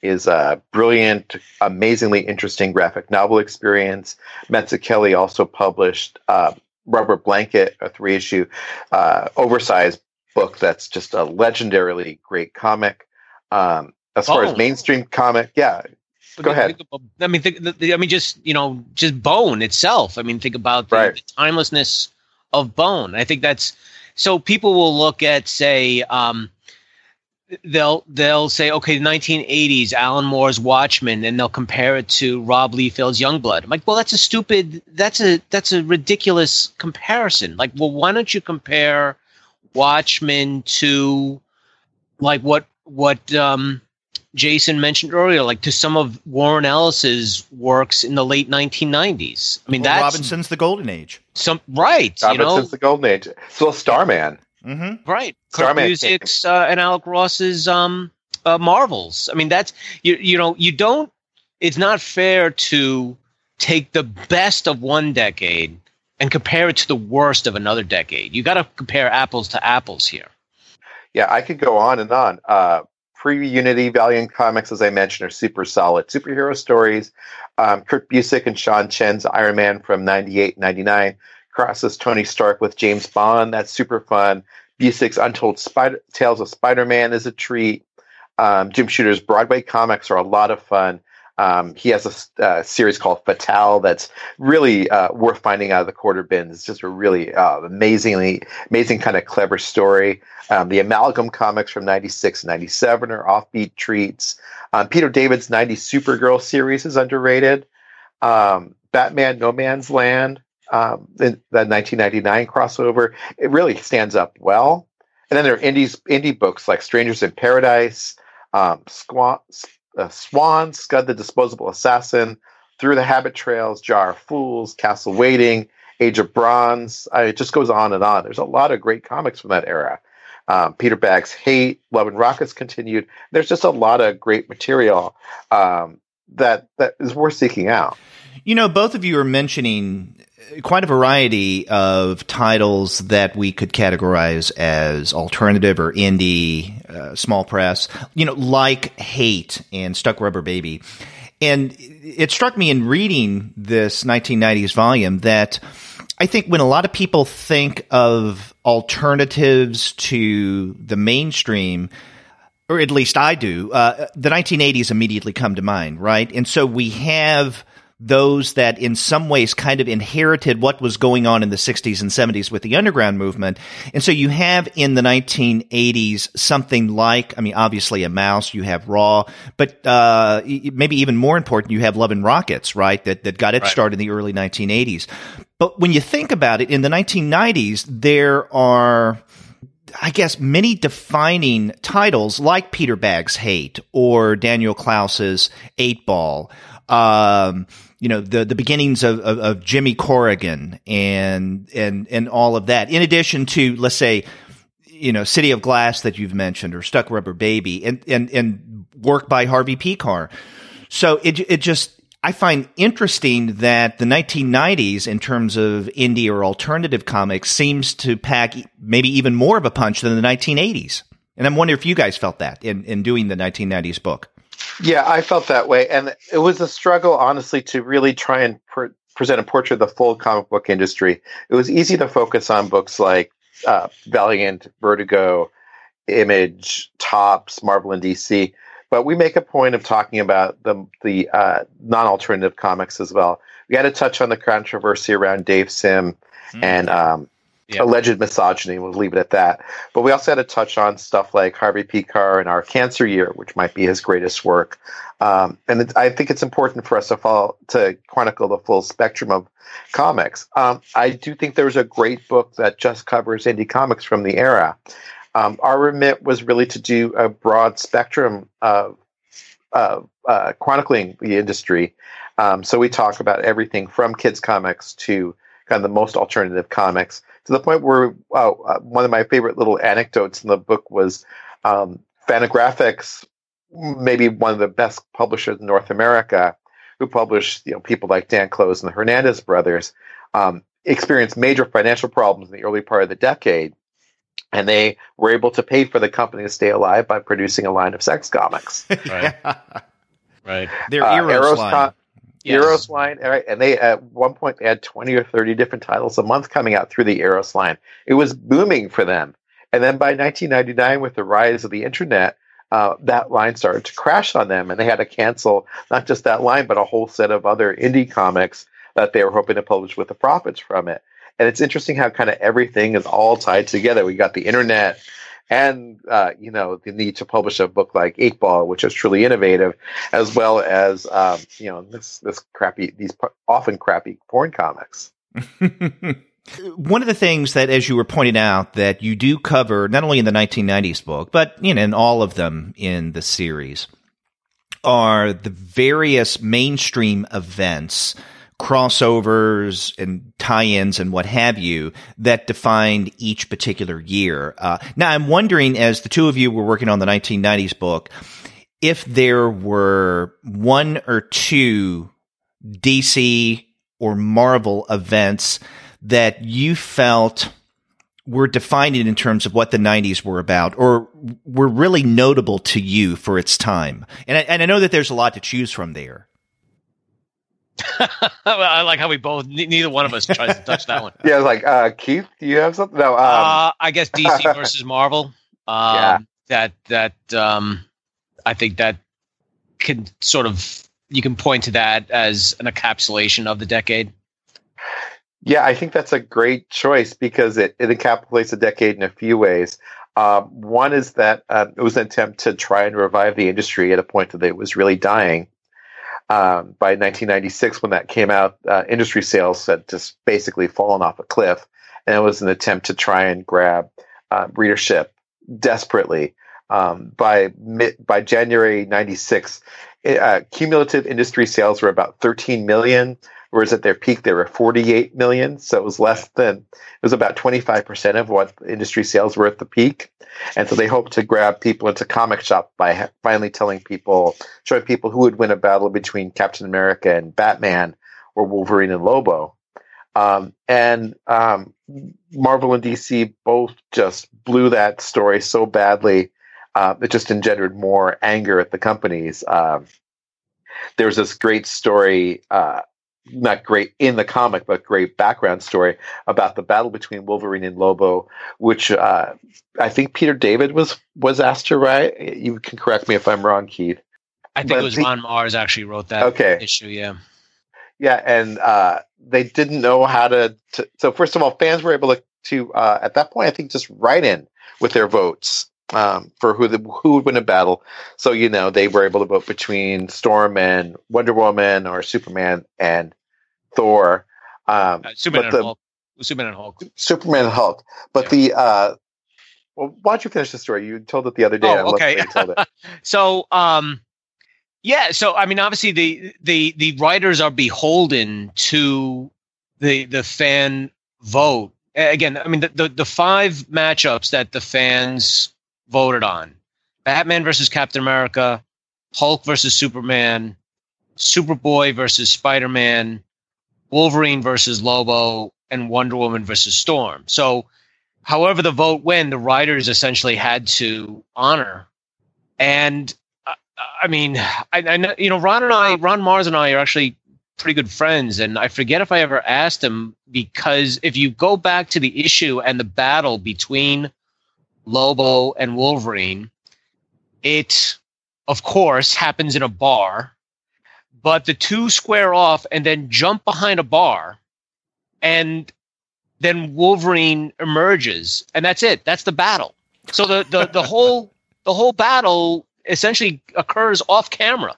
is a brilliant, amazingly interesting graphic novel experience. Mazzucchelli also published uh, Rubber Blanket, a three-issue uh, oversized book that's just a legendarily great comic. Um, as oh. far as mainstream comic, yeah, but go ahead. About, I mean, think, I mean, just you know, just Bone itself. I mean, think about the, right. the timelessness of Bone. I think that's so. People will look at, say, Um, They'll they'll say, okay, the nineteen eighties, Alan Moore's Watchmen, and they'll compare it to Rob Liefeld's Youngblood. I'm like, well, that's a stupid, that's a that's a ridiculous comparison. Like, well, why don't you compare Watchmen to like what what um, Jason mentioned earlier, like to some of Warren Ellis's works in the late nineteen nineties? I mean, well, that's Robinson's the Golden Age. Some right, Robinson's you know? the Golden Age. So Starman. Mm-hmm. Right, Kirk Music's uh, and Alec Ross's um, uh, Marvels. I mean, that's you. You know, you don't. It's not fair to take the best of one decade and compare it to the worst of another decade. You got to compare apples to apples here. Yeah, I could go on and on. Uh, pre-Unity Valiant Comics, as I mentioned, are super solid superhero stories. Um, Kurt Busiek and Sean Chen's Iron Man from ninety-eight ninety-nine crosses Tony Stark with James Bond. That's super fun. Busiek's Untold Spider- Tales of Spider-Man is a treat. Um, Jim Shooter's Broadway comics are a lot of fun. Um, he has a uh, series called Fatale that's really uh, worth finding out of the quarter bins. It's just a really uh, amazingly amazing kind of clever story. Um, the Amalgam comics from ninety-six ninety-seven are offbeat treats. Um, Peter David's nineties Supergirl series is underrated. Um, Batman No Man's Land, um, the nineteen ninety-nine crossover, it really stands up well. And then there are indies, indie books like Strangers in Paradise, um, Squat. Uh, Swan, Scud the Disposable Assassin, Through the Habit Trails, Jar of Fools, Castle Waiting, Age of Bronze. Uh, it just goes on and on. There's a lot of great comics from that era. Um, Peter Baggs' Hate, Love and Rockets continued. There's just a lot of great material um, that that is worth seeking out. You know, both of you are mentioning quite a variety of titles that we could categorize as alternative or indie, uh, small press, you know, like Hate and Stuck Rubber Baby. And it struck me in reading this nineteen nineties volume that I think when a lot of people think of alternatives to the mainstream, or at least I do, uh, the nineteen eighties immediately come to mind, right? And so we have those that in some ways kind of inherited what was going on in the sixties and seventies with the underground movement. And so you have in the nineteen eighties something like, I mean, obviously a Mouse, you have Raw, but uh, maybe even more important, you have Love and Rockets, right, that that got its right. start in the early nineteen eighties. But when you think about it, in the nineteen nineties, there are, I guess, many defining titles like Peter Baggs' Hate or Daniel Klaus's Eight Ball, um, you know, the, the beginnings of, of, of Jimmy Corrigan and, and, and all of that, in addition to, let's say, you know, City of Glass that you've mentioned or Stuck Rubber Baby and, and, and work by Harvey Pekar. So it, it just, I find interesting that the nineteen nineties in terms of indie or alternative comics seems to pack maybe even more of a punch than the nineteen eighties. And I'm wondering if you guys felt that in, in doing the nineteen nineties book. Yeah, I felt that way. And it was a struggle, honestly, to really try and pre- present a portrait of the full comic book industry. It was easy to focus on books like uh, Valiant, Vertigo, Image, Topps, Marvel and D C. But we make a point of talking about the, the uh, non-alternative comics as well. We had to touch on the controversy around Dave Sim mm-hmm. and um, yeah. alleged misogyny. We'll leave it at that. But we also had to touch on stuff like Harvey Pekar and Our Cancer Year, which might be his greatest work. Um, and it, I think it's important for us to follow, to chronicle the full spectrum of comics. Um, I do think there was a great book that just covers indie comics from the era. Um, our remit was really to do a broad spectrum of uh, uh, chronicling the industry. Um, so we talk about everything from kids' comics to kind of the most alternative comics, to the point where uh, one of my favorite little anecdotes in the book was um, Fantagraphics, maybe one of the best publishers in North America, who published, you know, people like Dan Close and the Hernandez brothers, um, experienced major financial problems in the early part of the decade. And they were able to pay for the company to stay alive by producing a line of sex comics. Right. Right. Their uh, Eros, Eros line. Com- yes. Eros line. Right? And they, at one point, they had twenty or thirty different titles a month coming out through the Eros line. It was booming for them. And then by nineteen ninety-nine, with the rise of the internet, uh, that line started to crash on them. And they had to cancel not just that line, but a whole set of other indie comics that they were hoping to publish with the profits from it. And it's interesting how kind of everything is all tied together. We got the internet and, uh, you know, the need to publish a book like Eight Ball, which is truly innovative, as well as, um, you know, this, this crappy, these often crappy porn comics. One of the things that, as you were pointing out, that you do cover, not only in the nineteen nineties book, but, you know, in all of them in the series, are the various mainstream events, crossovers and tie-ins and what have you that defined each particular year. Uh, now, I'm wondering, as the two of you were working on the nineteen nineties book, if there were one or two D C or Marvel events that you felt we're defining in terms of what the nineties were about, or were really notable to you for its time? And I, and I know that there's a lot to choose from there. I like how we both, neither one of us tries to touch that one. Yeah, like, uh, Keith, do you have something? No, um... uh, I guess D C versus Marvel. Um, yeah. That, that, um, I think that can sort of, you can point to that as an encapsulation of the decade. Yeah, I think that's a great choice because it, it encapsulates a decade in a few ways. Um, one is that um, it was an attempt to try and revive the industry at a point that it was really dying. Um, by nineteen ninety-six, when that came out, uh, industry sales had just basically fallen off a cliff, and it was an attempt to try and grab uh, readership desperately. Um, by mid, by January ninety-six, uh, cumulative industry sales were about thirteen million, whereas at their peak they were forty-eight million. So it was less than, it was about twenty-five percent of what industry sales were at the peak. And so they hoped to grab people into comic shop by ha- finally telling people, showing people who would win a battle between Captain America and Batman, or Wolverine and Lobo. Um, and um, Marvel and D C both just blew that story so badly. Uh, it just engendered more anger at the companies. Um, there was this great story, uh, not great in the comic, but great background story about the battle between Wolverine and Lobo, which uh, I think Peter David was was asked to write. You can correct me if I'm wrong, Keith. I think but it was the, Ron Mars actually wrote that okay. issue, yeah. Yeah, and uh, they didn't know how to, to... So first of all, fans were able to, to uh, at that point, I think, just write in with their votes. Um, for who the, who would win a battle. So, you know, they were able to vote between Storm and Wonder Woman, or Superman and Thor. Um, uh, Superman, and the, Hulk. Superman and Hulk. Superman and Hulk. But yeah. the... Uh, well, why don't you finish the story? You told it the other day. Oh, I okay. Told it. so, um, yeah. So, I mean, obviously the, the, the writers are beholden to the the fan vote. Again, I mean, the, the, the five matchups that the fans... voted on: Batman versus Captain America, Hulk versus Superman, Superboy versus Spider-Man, Wolverine versus Lobo, and Wonder Woman versus Storm. So however the vote went, the writers essentially had to honor. And uh, I mean, I, I you know, Ron and I, Ron Mars and I are actually pretty good friends. And I forget if I ever asked him, because if you go back to the issue and the battle between Lobo and Wolverine, it of course happens in a bar, but the two square off and then jump behind a bar, and then Wolverine emerges, and that's it. That's the battle. So the the, the whole the whole battle essentially occurs off camera.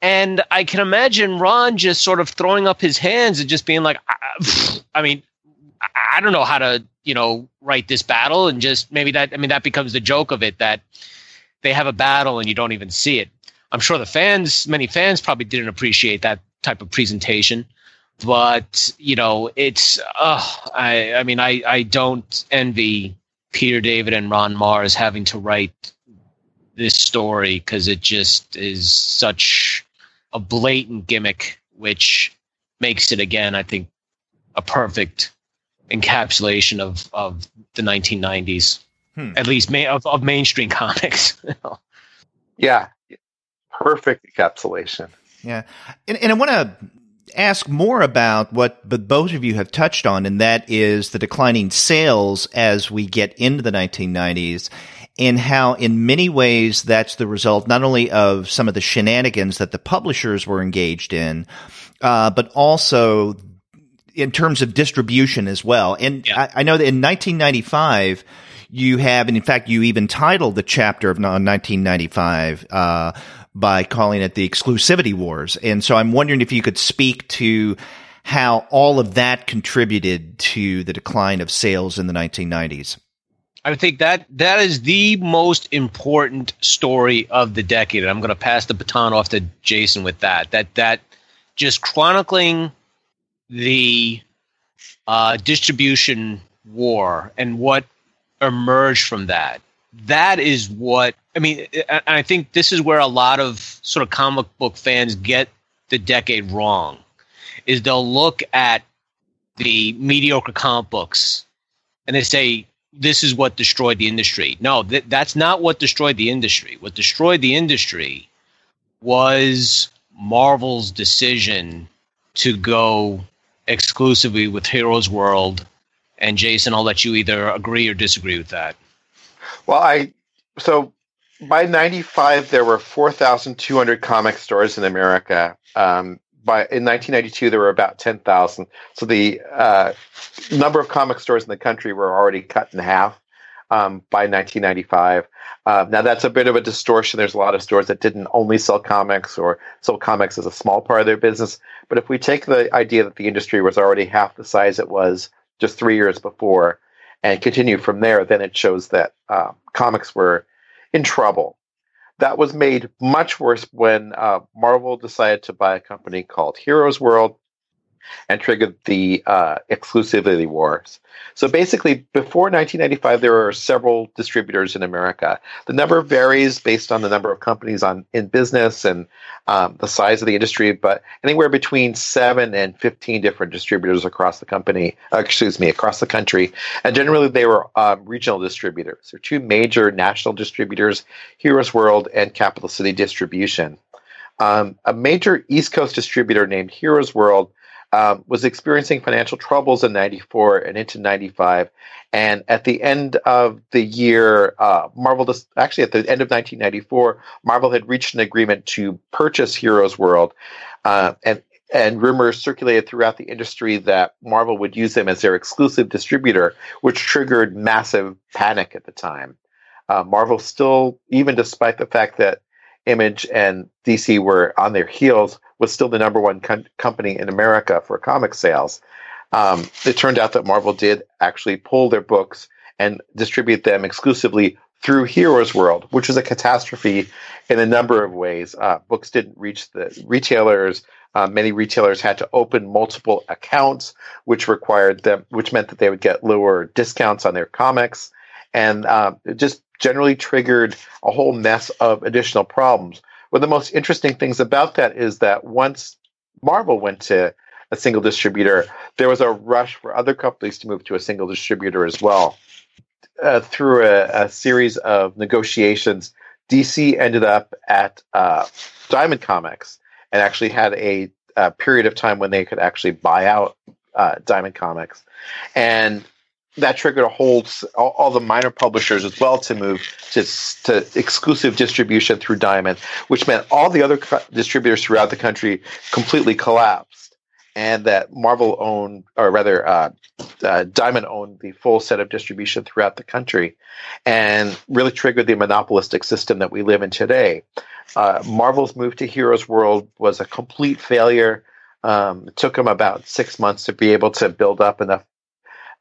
And I can imagine Ron just sort of throwing up his hands and just being like, I, I mean, I don't know how to, you know, write this battle. And just maybe that, I mean, that becomes the joke of it, that they have a battle and you don't even see it. I'm sure the fans, many fans probably didn't appreciate that type of presentation, but you know, it's, uh, I, I mean, I, I don't envy Peter David and Ron Mars having to write this story, 'cause it just is such a blatant gimmick, which makes it, again, I think, a perfect encapsulation of, of the nineteen nineties, hmm. at least ma- of, of mainstream comics. Yeah. Perfect encapsulation. Yeah. And, and I want to ask more about what but both of you have touched on, and that is the declining sales as we get into the nineteen nineties, and how in many ways that's the result not only of some of the shenanigans that the publishers were engaged in, uh, but also in terms of distribution as well. And yeah. I, I know that in nineteen ninety-five, you have, and in fact, you even titled the chapter of nineteen ninety-five uh, by calling it the Exclusivity Wars. And so I'm wondering if you could speak to how all of that contributed to the decline of sales in the nineteen nineties. I think that that is the most important story of the decade. And I'm going to pass the baton off to Jason with that, that, that just chronicling the uh, distribution war and what emerged from that. That is what, I mean, I, I think this is where a lot of sort of comic book fans get the decade wrong, is they'll look at the mediocre comic books and they say, this is what destroyed the industry. No, th- that's not what destroyed the industry. What destroyed the industry was Marvel's decision to go exclusively with Heroes World. And Jason, I'll let you either agree or disagree with that. Well, I so by ninety-five, there were four thousand two hundred comic stores in America. Um, by in nineteen ninety-two, there were about ten thousand. So the uh, number of comic stores in the country were already cut in half um, by nineteen ninety-five. Uh, now, that's a bit of a distortion. There's a lot of stores that didn't only sell comics or sold comics as a small part of their business. But if we take the idea that the industry was already half the size it was just three years before and continue from there, then it shows that uh, comics were in trouble. That was made much worse when uh, Marvel decided to buy a company called Heroes World and triggered the uh, exclusivity wars. So basically, before nineteen ninety-five, there were several distributors in America. The number varies based on the number of companies on in business and um, the size of the industry, but anywhere between seven and fifteen different distributors across the company, uh, excuse me, across the country. And generally, they were um, regional distributors. There are two major national distributors, Heroes World and Capital City Distribution. Um, a major East Coast distributor named Heroes World Um, was experiencing financial troubles in ninety-four and into ninety-five. And at the end of the year, uh, Marvel, dis- actually at the end of nineteen ninety-four, Marvel had reached an agreement to purchase Heroes World. Uh, and, and rumors circulated throughout the industry that Marvel would use them as their exclusive distributor, which triggered massive panic at the time. Uh, Marvel still, even despite the fact that Image and D C were on their heels, was still the number one com- company in America for comic sales. Um, it turned out that Marvel did actually pull their books and distribute them exclusively through Heroes World, which was a catastrophe in a number of ways. Uh, books didn't reach the retailers. Uh, many retailers had to open multiple accounts, which required them, which meant that they would get lower discounts on their comics, and uh, it just generally triggered a whole mess of additional problems. One of the most interesting things about that is that once Marvel went to a single distributor, there was a rush for other companies to move to a single distributor as well. Uh, through a, a series of negotiations, D C ended up at uh, Diamond Comics and actually had a, a period of time when they could actually buy out uh, Diamond Comics. And that triggered a whole all, all the minor publishers as well to move to, to exclusive distribution through Diamond, which meant all the other co- distributors throughout the country completely collapsed, and that Marvel owned, or rather, uh, uh, Diamond owned the full set of distribution throughout the country, and really triggered the monopolistic system that we live in today. Uh, Marvel's move to Heroes World was a complete failure. Um, it took them about six months to be able to build up enough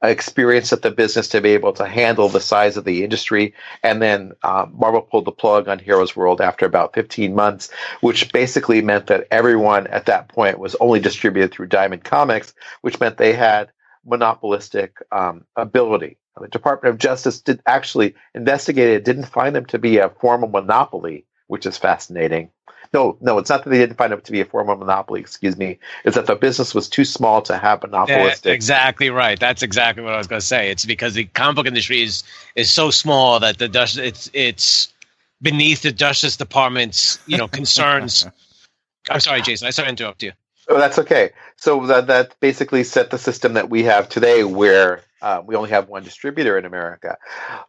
experience at the business to be able to handle the size of the industry, and then uh, Marvel pulled the plug on Heroes World after about fifteen months, which basically meant that everyone at that point was only distributed through Diamond Comics, which meant they had monopolistic um, ability. The Department of Justice did actually investigate it, didn't find them to be a formal monopoly, which is fascinating. No, no, it's not that they didn't find it to be a formal monopoly, excuse me. It's that the business was too small to have monopolistic. Yeah, exactly right. That's exactly what I was going to say. It's because the comic book industry is is so small that the it's it's beneath the Justice Department's, you know, concerns. I'm sorry, Jason. I started to interrupt you. Oh, that's okay. So that, that basically set the system that we have today where uh, we only have one distributor in America.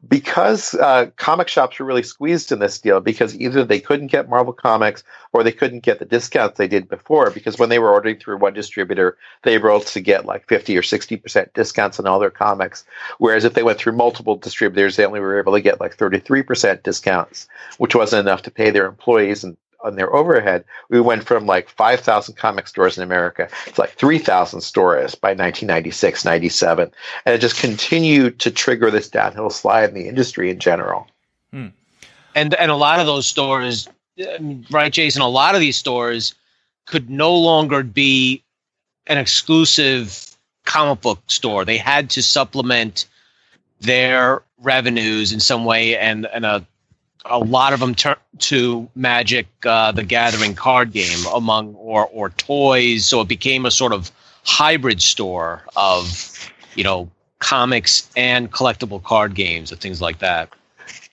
Because uh, comic shops were really squeezed in this deal because either they couldn't get Marvel Comics or they couldn't get the discounts they did before, because when they were ordering through one distributor, they were able to get like fifty or sixty percent discounts on all their comics, whereas if they went through multiple distributors, they only were able to get like thirty-three percent discounts, which wasn't enough to pay their employees and on their overhead. We went from like five thousand comic stores in America to like three thousand stores by nineteen ninety-six, ninety-seven. And it just continued to trigger this downhill slide in the industry in general. Hmm. And and a lot of those stores, right, Jason, a lot of these stores could no longer be an exclusive comic book store. They had to supplement their revenues in some way, and, and a A lot of them turn to Magic, uh, the Gathering card game, among or or toys. So it became a sort of hybrid store of, you know, comics and collectible card games and things like that.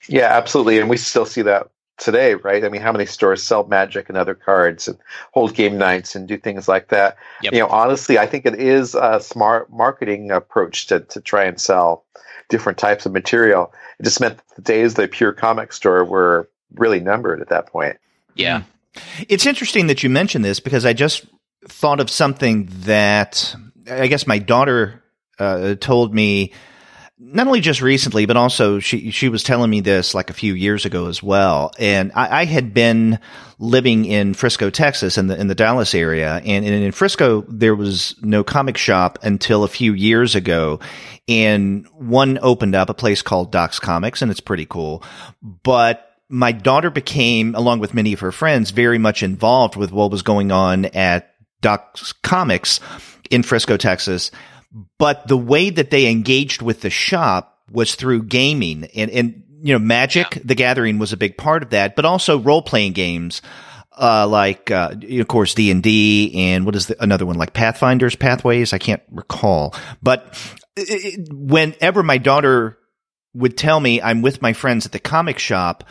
Yeah, absolutely. And we still see that today, right? I mean, how many stores sell Magic and other cards and hold game nights and do things like that? Yep. You know, honestly, I think it is a smart marketing approach to, to try and sell different types of material. It just meant that the days of the pure comic store were really numbered at that point. Yeah. It's interesting that you mentioned this, because I just thought of something that I guess my daughter uh, told me, not only just recently, but also she she was telling me this like a few years ago as well. And I, I had been living in Frisco, Texas, in the in the Dallas area, and, and in Frisco there was no comic shop until a few years ago, and one opened up, a place called Doc's Comics, and it's pretty cool. But my daughter became, along with many of her friends, very much involved with what was going on at Doc's Comics in Frisco, Texas. But the way that they engaged with the shop was through gaming. And, and you know, Magic, yeah. The Gathering was a big part of that, but also role-playing games uh, like, uh, of course, D and D and what is the, another one, like Pathfinders, Pathways? I can't recall. But it, whenever my daughter would tell me I'm with my friends at the comic shop,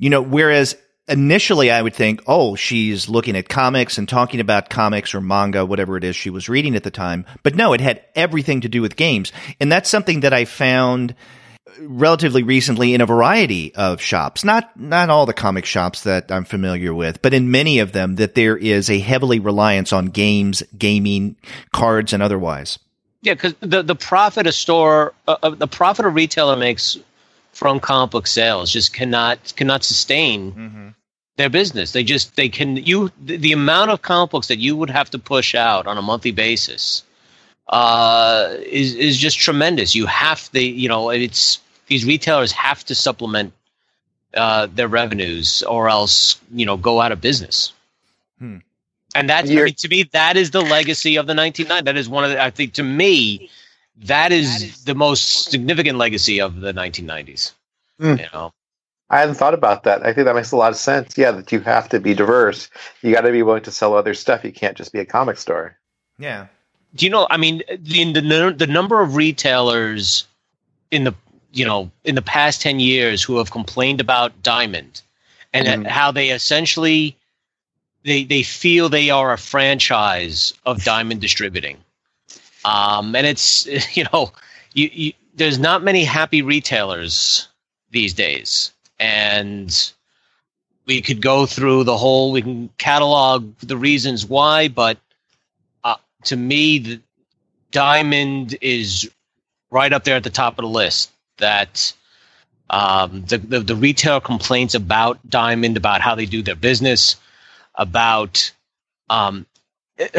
you know, whereas initially I would think, oh, she's looking at comics and talking about comics or manga, whatever it is she was reading at the time. But no, it had everything to do with games. And that's something that I found relatively recently in a variety of shops, not not all the comic shops that I'm familiar with, but in many of them, that there is a heavily reliance on games, gaming, cards, and otherwise. Yeah, because the, the profit a store, uh, the profit a retailer makes from comic book sales just cannot cannot sustain mm-hmm. their business. They just they can you the, the amount of comic books that you would have to push out on a monthly basis uh, is is just tremendous. You have to you know it's these retailers have to supplement uh, their revenues, or else you know go out of business. Hmm. And that's I mean, to me that is the legacy of the nineteen nineties. That is one of the, I think to me. That is, that is the most significant legacy of the nineteen nineties. Mm. You know, I hadn't thought about that. I think that makes a lot of sense. Yeah, that you have to be diverse. You got to be willing to sell other stuff. You can't just be a comic store. Yeah. Do you know? I mean, the the, the number of retailers in the you know in the past ten years who have complained about Diamond and mm. how they essentially they they feel they are a franchise of Diamond Distributing. Um, and it's, you know, you, you, there's not many happy retailers these days. And we could go through the whole, we can catalog the reasons why, but uh, to me, the Diamond is right up there at the top of the list. That um, the, the, the retailer complaints about Diamond, about how they do their business, about... Um, it,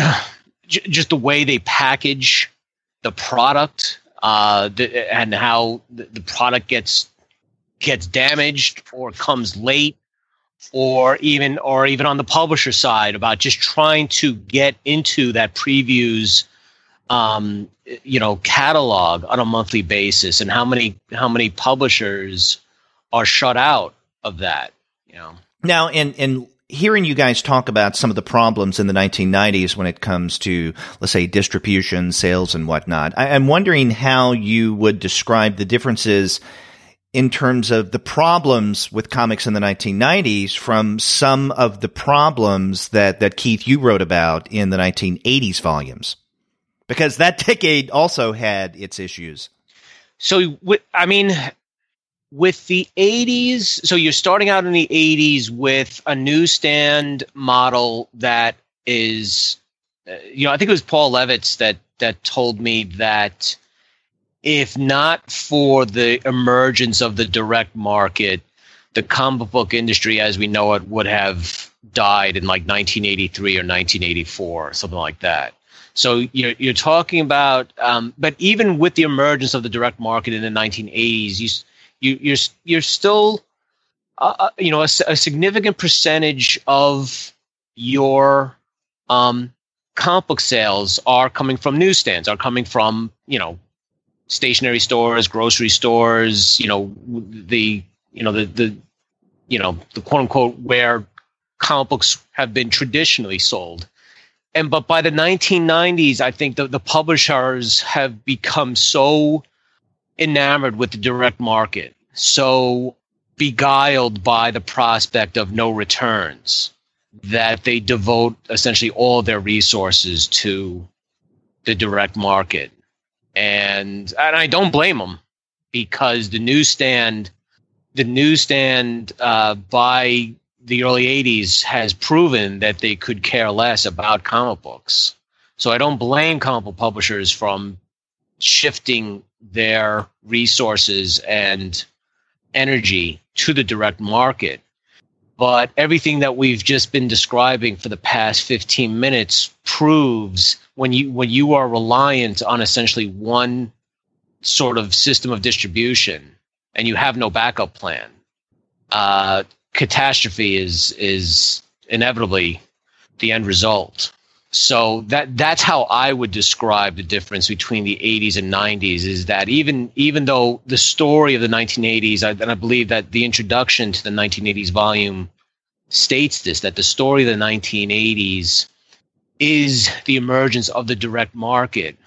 just the way they package the product uh, the, and how the, the product gets gets damaged or comes late, or even or even on the publisher side about just trying to get into that previews, um, you know, catalog on a monthly basis, and how many how many publishers are shut out of that, you know. Now, in in. Hearing you guys talk about some of the problems in the nineteen nineties when it comes to, let's say, distribution, sales, and whatnot, I, I'm wondering how you would describe the differences in terms of the problems with comics in the nineteen nineties from some of the problems that, that Keith, you wrote about in the nineteen eighties volumes. Because that decade also had its issues. So, I mean... With the eighties, so you're starting out in the eighties with a newsstand model that is, you know, I think it was Paul Levitz that that told me that if not for the emergence of the direct market, the comic book industry as we know it would have died in like nineteen eighty-three or nineteen eighty-four, something like that. So you're, you're talking about, um, but even with the emergence of the direct market in the nineteen eighties, you You, you're you're still, uh, you know, a, a significant percentage of your um, comic book sales are coming from newsstands, are coming from, you know, stationary stores, grocery stores, you know, the you know the the you know the quote unquote where comic books have been traditionally sold, and but by the nineteen nineties, I think the the publishers have become so enamored with the direct market, so beguiled by the prospect of no returns, that they devote essentially all their resources to the direct market. And and I don't blame them, because the newsstand, the newsstand uh, by the early eighties has proven that they could care less about comic books. So I don't blame comic book publishers from shifting their resources and energy to the direct market. But everything that we've just been describing for the past fifteen minutes proves when you when you are reliant on essentially one sort of system of distribution and you have no backup plan, uh, catastrophe is is inevitably the end result. So that that's how I would describe the difference between the eighties and nineties, is that even even though the story of the nineteen eighties, I, and I believe that the introduction to the nineteen eighties volume states this, that the story of the nineteen eighties is the emergence of the direct market,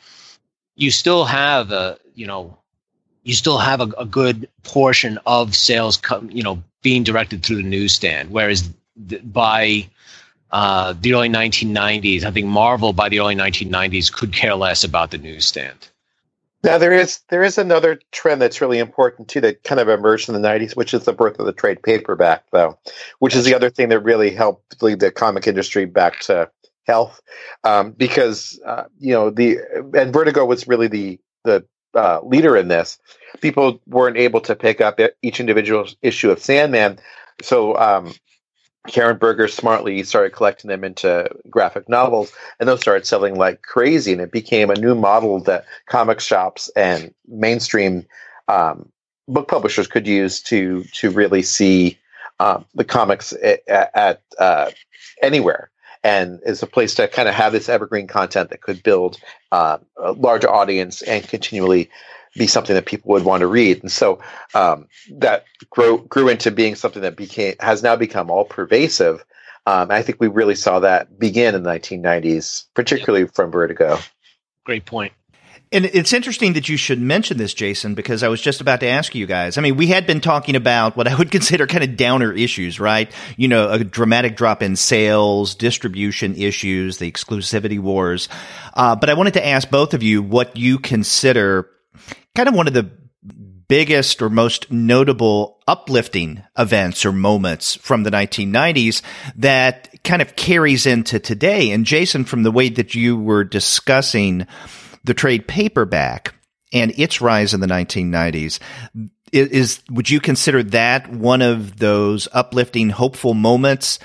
you still have a you know you still have a, a good portion of sales com, you know being directed through the newsstand, whereas th- by Uh, the early nineteen nineties, I think Marvel by the early nineteen nineties could care less about the newsstand. Now, there is there is another trend that's really important, too, that kind of emerged in the nineties, which is the birth of the trade paperback, though, which is the other thing that really helped lead the comic industry back to health. Um, because, uh, you know, the and Vertigo was really the, the uh, leader in this. People weren't able to pick up each individual issue of Sandman, so... Um, Karen Berger smartly started collecting them into graphic novels, and those started selling like crazy. And it became a new model that comic shops and mainstream um, book publishers could use to to really see um, the comics at, at uh, anywhere. And it's a place to kind of have this evergreen content that could build uh, a large audience and continually be something that people would want to read. And so um, that grew, grew into being something that became has now become all pervasive. Um, I think we really saw that begin in the nineteen nineties, particularly from Vertigo. Great point. And it's interesting that you should mention this, Jason, because I was just about to ask you guys. I mean, we had been talking about what I would consider kind of downer issues, right? You know, a dramatic drop in sales, distribution issues, the exclusivity wars. Uh, but I wanted to ask both of you what you consider kind of one of the biggest or most notable uplifting events or moments from the nineteen nineties that kind of carries into today. And Jason, from the way that you were discussing the trade paperback and its rise in the nineteen nineties, is, is would you consider that one of those uplifting, hopeful moments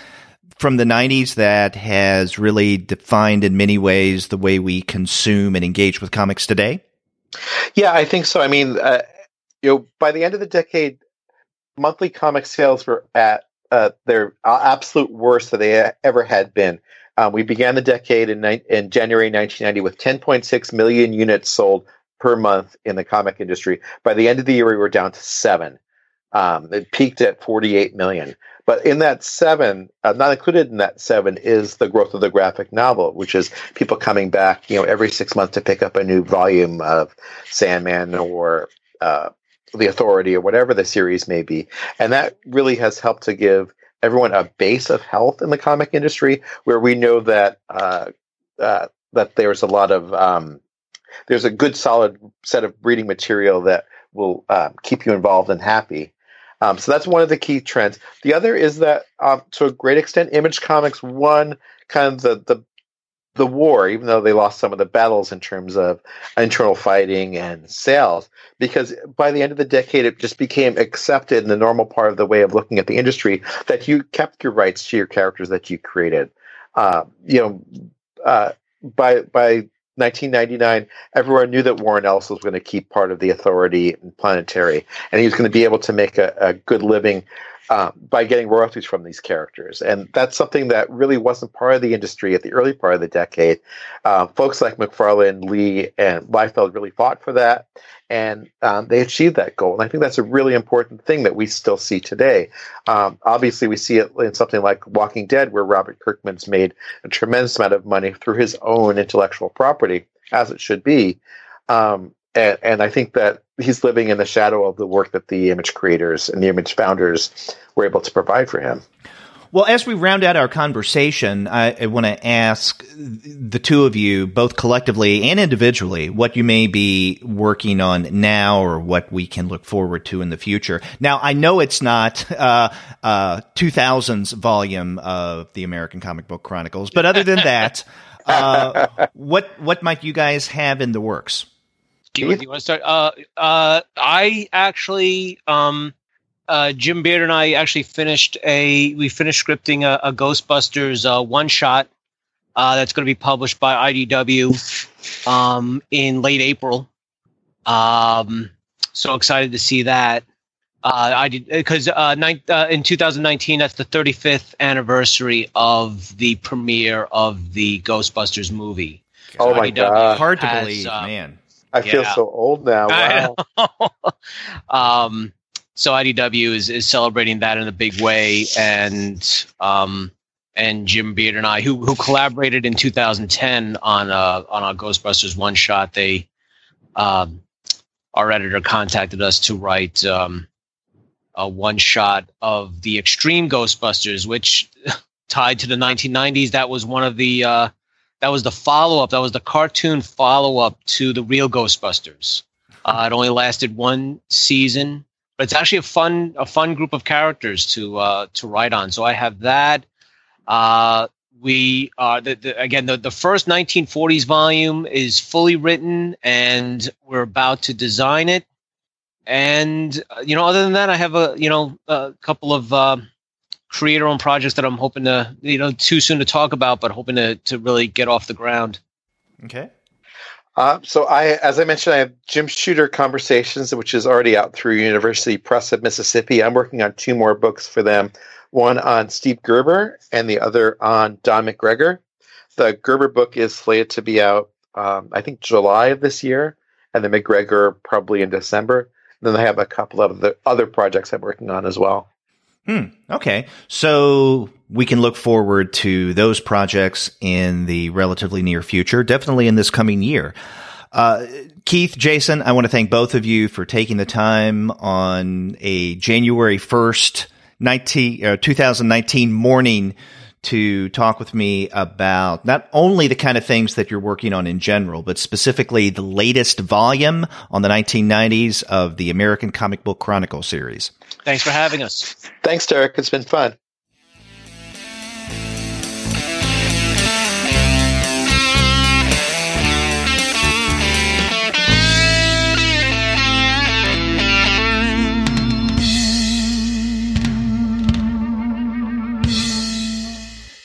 from the nineties that has really defined in many ways the way we consume and engage with comics today? Yeah, I think so. I mean, uh, you know, by the end of the decade, monthly comic sales were at uh, their absolute worst that they ever had been. Um, we began the decade in, ni- in January nineteen ninety with ten point six million units sold per month in the comic industry. By the end of the year, we were down to seven. Um, it peaked at forty-eight million. But in that seven, uh, not included in that seven, is the growth of the graphic novel, which is people coming back, you know, every six months to pick up a new volume of Sandman or uh, The Authority or whatever the series may be. And that really has helped to give everyone a base of health in the comic industry, where we know that uh, uh, that there's a lot of um, there's a good solid set of reading material that will uh, keep you involved and happy. Um, so that's one of the key trends. The other is that, um, to a great extent, Image Comics won kind of the, the the war, even though they lost some of the battles in terms of internal fighting and sales, because by the end of the decade, it just became accepted in the normal part of the way of looking at the industry that you kept your rights to your characters that you created. Uh, you know, uh, by by. nineteen ninety-nine, everyone knew that Warren Ellis was going to keep part of The Authority and Planetary, and he was going to be able to make a, a good living uh, by getting royalties from these characters. And that's something that really wasn't part of the industry at the early part of the decade. Uh, folks like McFarlane, Lee, and Liefeld really fought for that, and um, they achieved that goal. And I think that's a really important thing that we still see today. Um, obviously, we see it in something like Walking Dead, where Robert Kirkman's made a tremendous amount of money through his own intellectual property, as it should be. Um, and, and I think that he's living in the shadow of the work that the Image creators and the Image founders were able to provide for him. Well, as we round out our conversation, I, I want to ask the two of you, both collectively and individually, what you may be working on now or what we can look forward to in the future. Now, I know it's not uh, uh, two thousands volume of the American Comic Book Chronicles, but other than that, uh, what what might you guys have in the works? Do you, do you want to start? Uh, uh, I actually... Um Uh, Jim Beard and I actually finished a we finished scripting a, a Ghostbusters uh, one shot uh, that's going to be published by I D W um, in late April. Um, so excited to see that! Uh, I did because uh, uh, in two thousand nineteen that's the thirty-fifth anniversary of the premiere of the Ghostbusters movie. So oh my I D W god! Hard to has, believe, uh, man! I yeah. feel so old now. Wow. um. So I D W is, is celebrating that in a big way, and um, and Jim Beard and I, who who collaborated in two thousand ten on uh on our Ghostbusters one shot, they um, our editor contacted us to write um, a one shot of the Extreme Ghostbusters, which tied to the nineteen nineties. That was one of the uh, that was the follow up. That was the cartoon follow up to the real Ghostbusters. Uh, it only lasted one season. But it's actually a fun, a fun group of characters to uh, to write on. So I have that. Uh, we are the, the, again the, the first nineteen forties volume is fully written, and we're about to design it. And you know, other than that, I have a you know a couple of uh, creator-owned projects that I'm hoping to you know too soon to talk about, but hoping to to really get off the ground. Okay. Uh, so I, as I mentioned, I have Jim Shooter Conversations, which is already out through University Press of Mississippi. I'm working on two more books for them, one on Steve Gerber and the other on Don McGregor. The Gerber book is slated to be out, um, I think, July of this year, and the McGregor probably in December. And then I have a couple of the other projects I'm working on as well. Hmm. Okay. So we can look forward to those projects in the relatively near future, definitely in this coming year. Uh, Keith, Jason, I want to thank both of you for taking the time on a January first, nineteen, uh, twenty nineteen morning to talk with me about not only the kind of things that you're working on in general, but specifically the latest volume on the nineteen nineties of the American Comic Book Chronicle series. Thanks for having us. Thanks, Derek. It's been fun.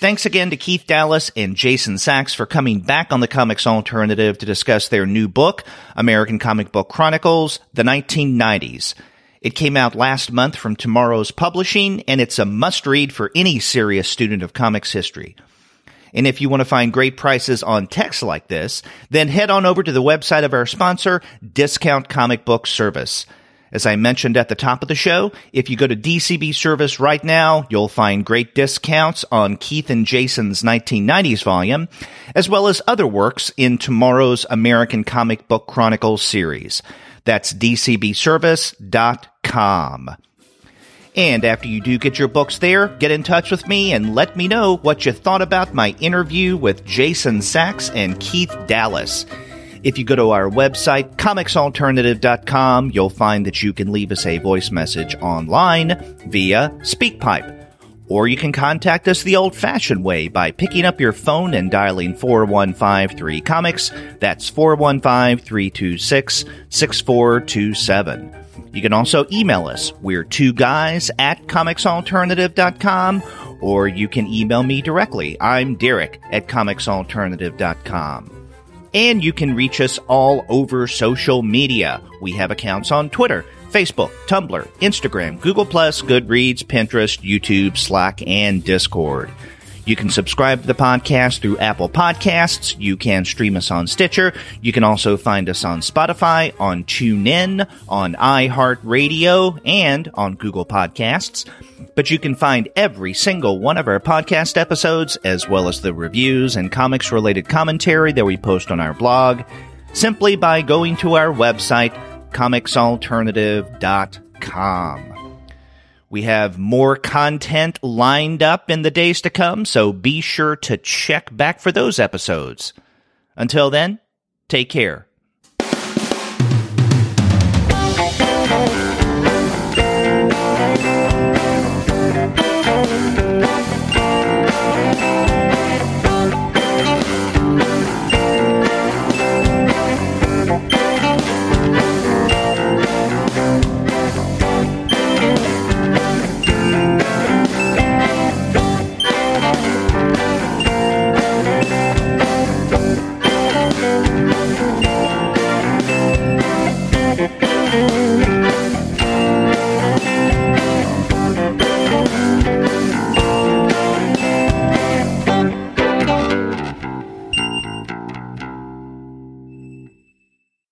Thanks again to Keith Dallas and Jason Sacks for coming back on the Comics Alternative to discuss their new book, American Comic Book Chronicles, the nineteen nineties. It came out last month from TwoMorrows Publishing, and it's a must-read for any serious student of comics history. And if you want to find great prices on texts like this, then head on over to the website of our sponsor, Discount Comic Book Service. As I mentioned at the top of the show, if you go to D C B Service right now, you'll find great discounts on Keith and Jason's nineteen nineties volume, as well as other works in TwoMorrows American Comic Book Chronicles series. That's D C B service dot com. And after you do get your books there, get in touch with me and let me know what you thought about my interview with Jason Sacks and Keith Dallas. If you go to our website, comics alternative dot com, you'll find that you can leave us a voice message online via SpeakPipe. Or you can contact us the old-fashioned way by picking up your phone and dialing four one five three comics. That's four one five, three two six, six four two seven. You can also email us. We're two guys at comics alternative dot com. Or you can email me directly. I'm Derek at comics alternative dot com. And you can reach us all over social media. We have accounts on Twitter, Facebook, Tumblr, Instagram, Google plus, Goodreads, Pinterest, YouTube, Slack, and Discord. You can subscribe to the podcast through Apple Podcasts. You can stream us on Stitcher. You can also find us on Spotify, on TuneIn, on iHeartRadio, and on Google Podcasts. But you can find every single one of our podcast episodes, as well as the reviews and comics-related commentary that we post on our blog, simply by going to our website, comics alternative dot com. We have more content lined up in the days to come, so be sure to check back for those episodes. Until then, take care.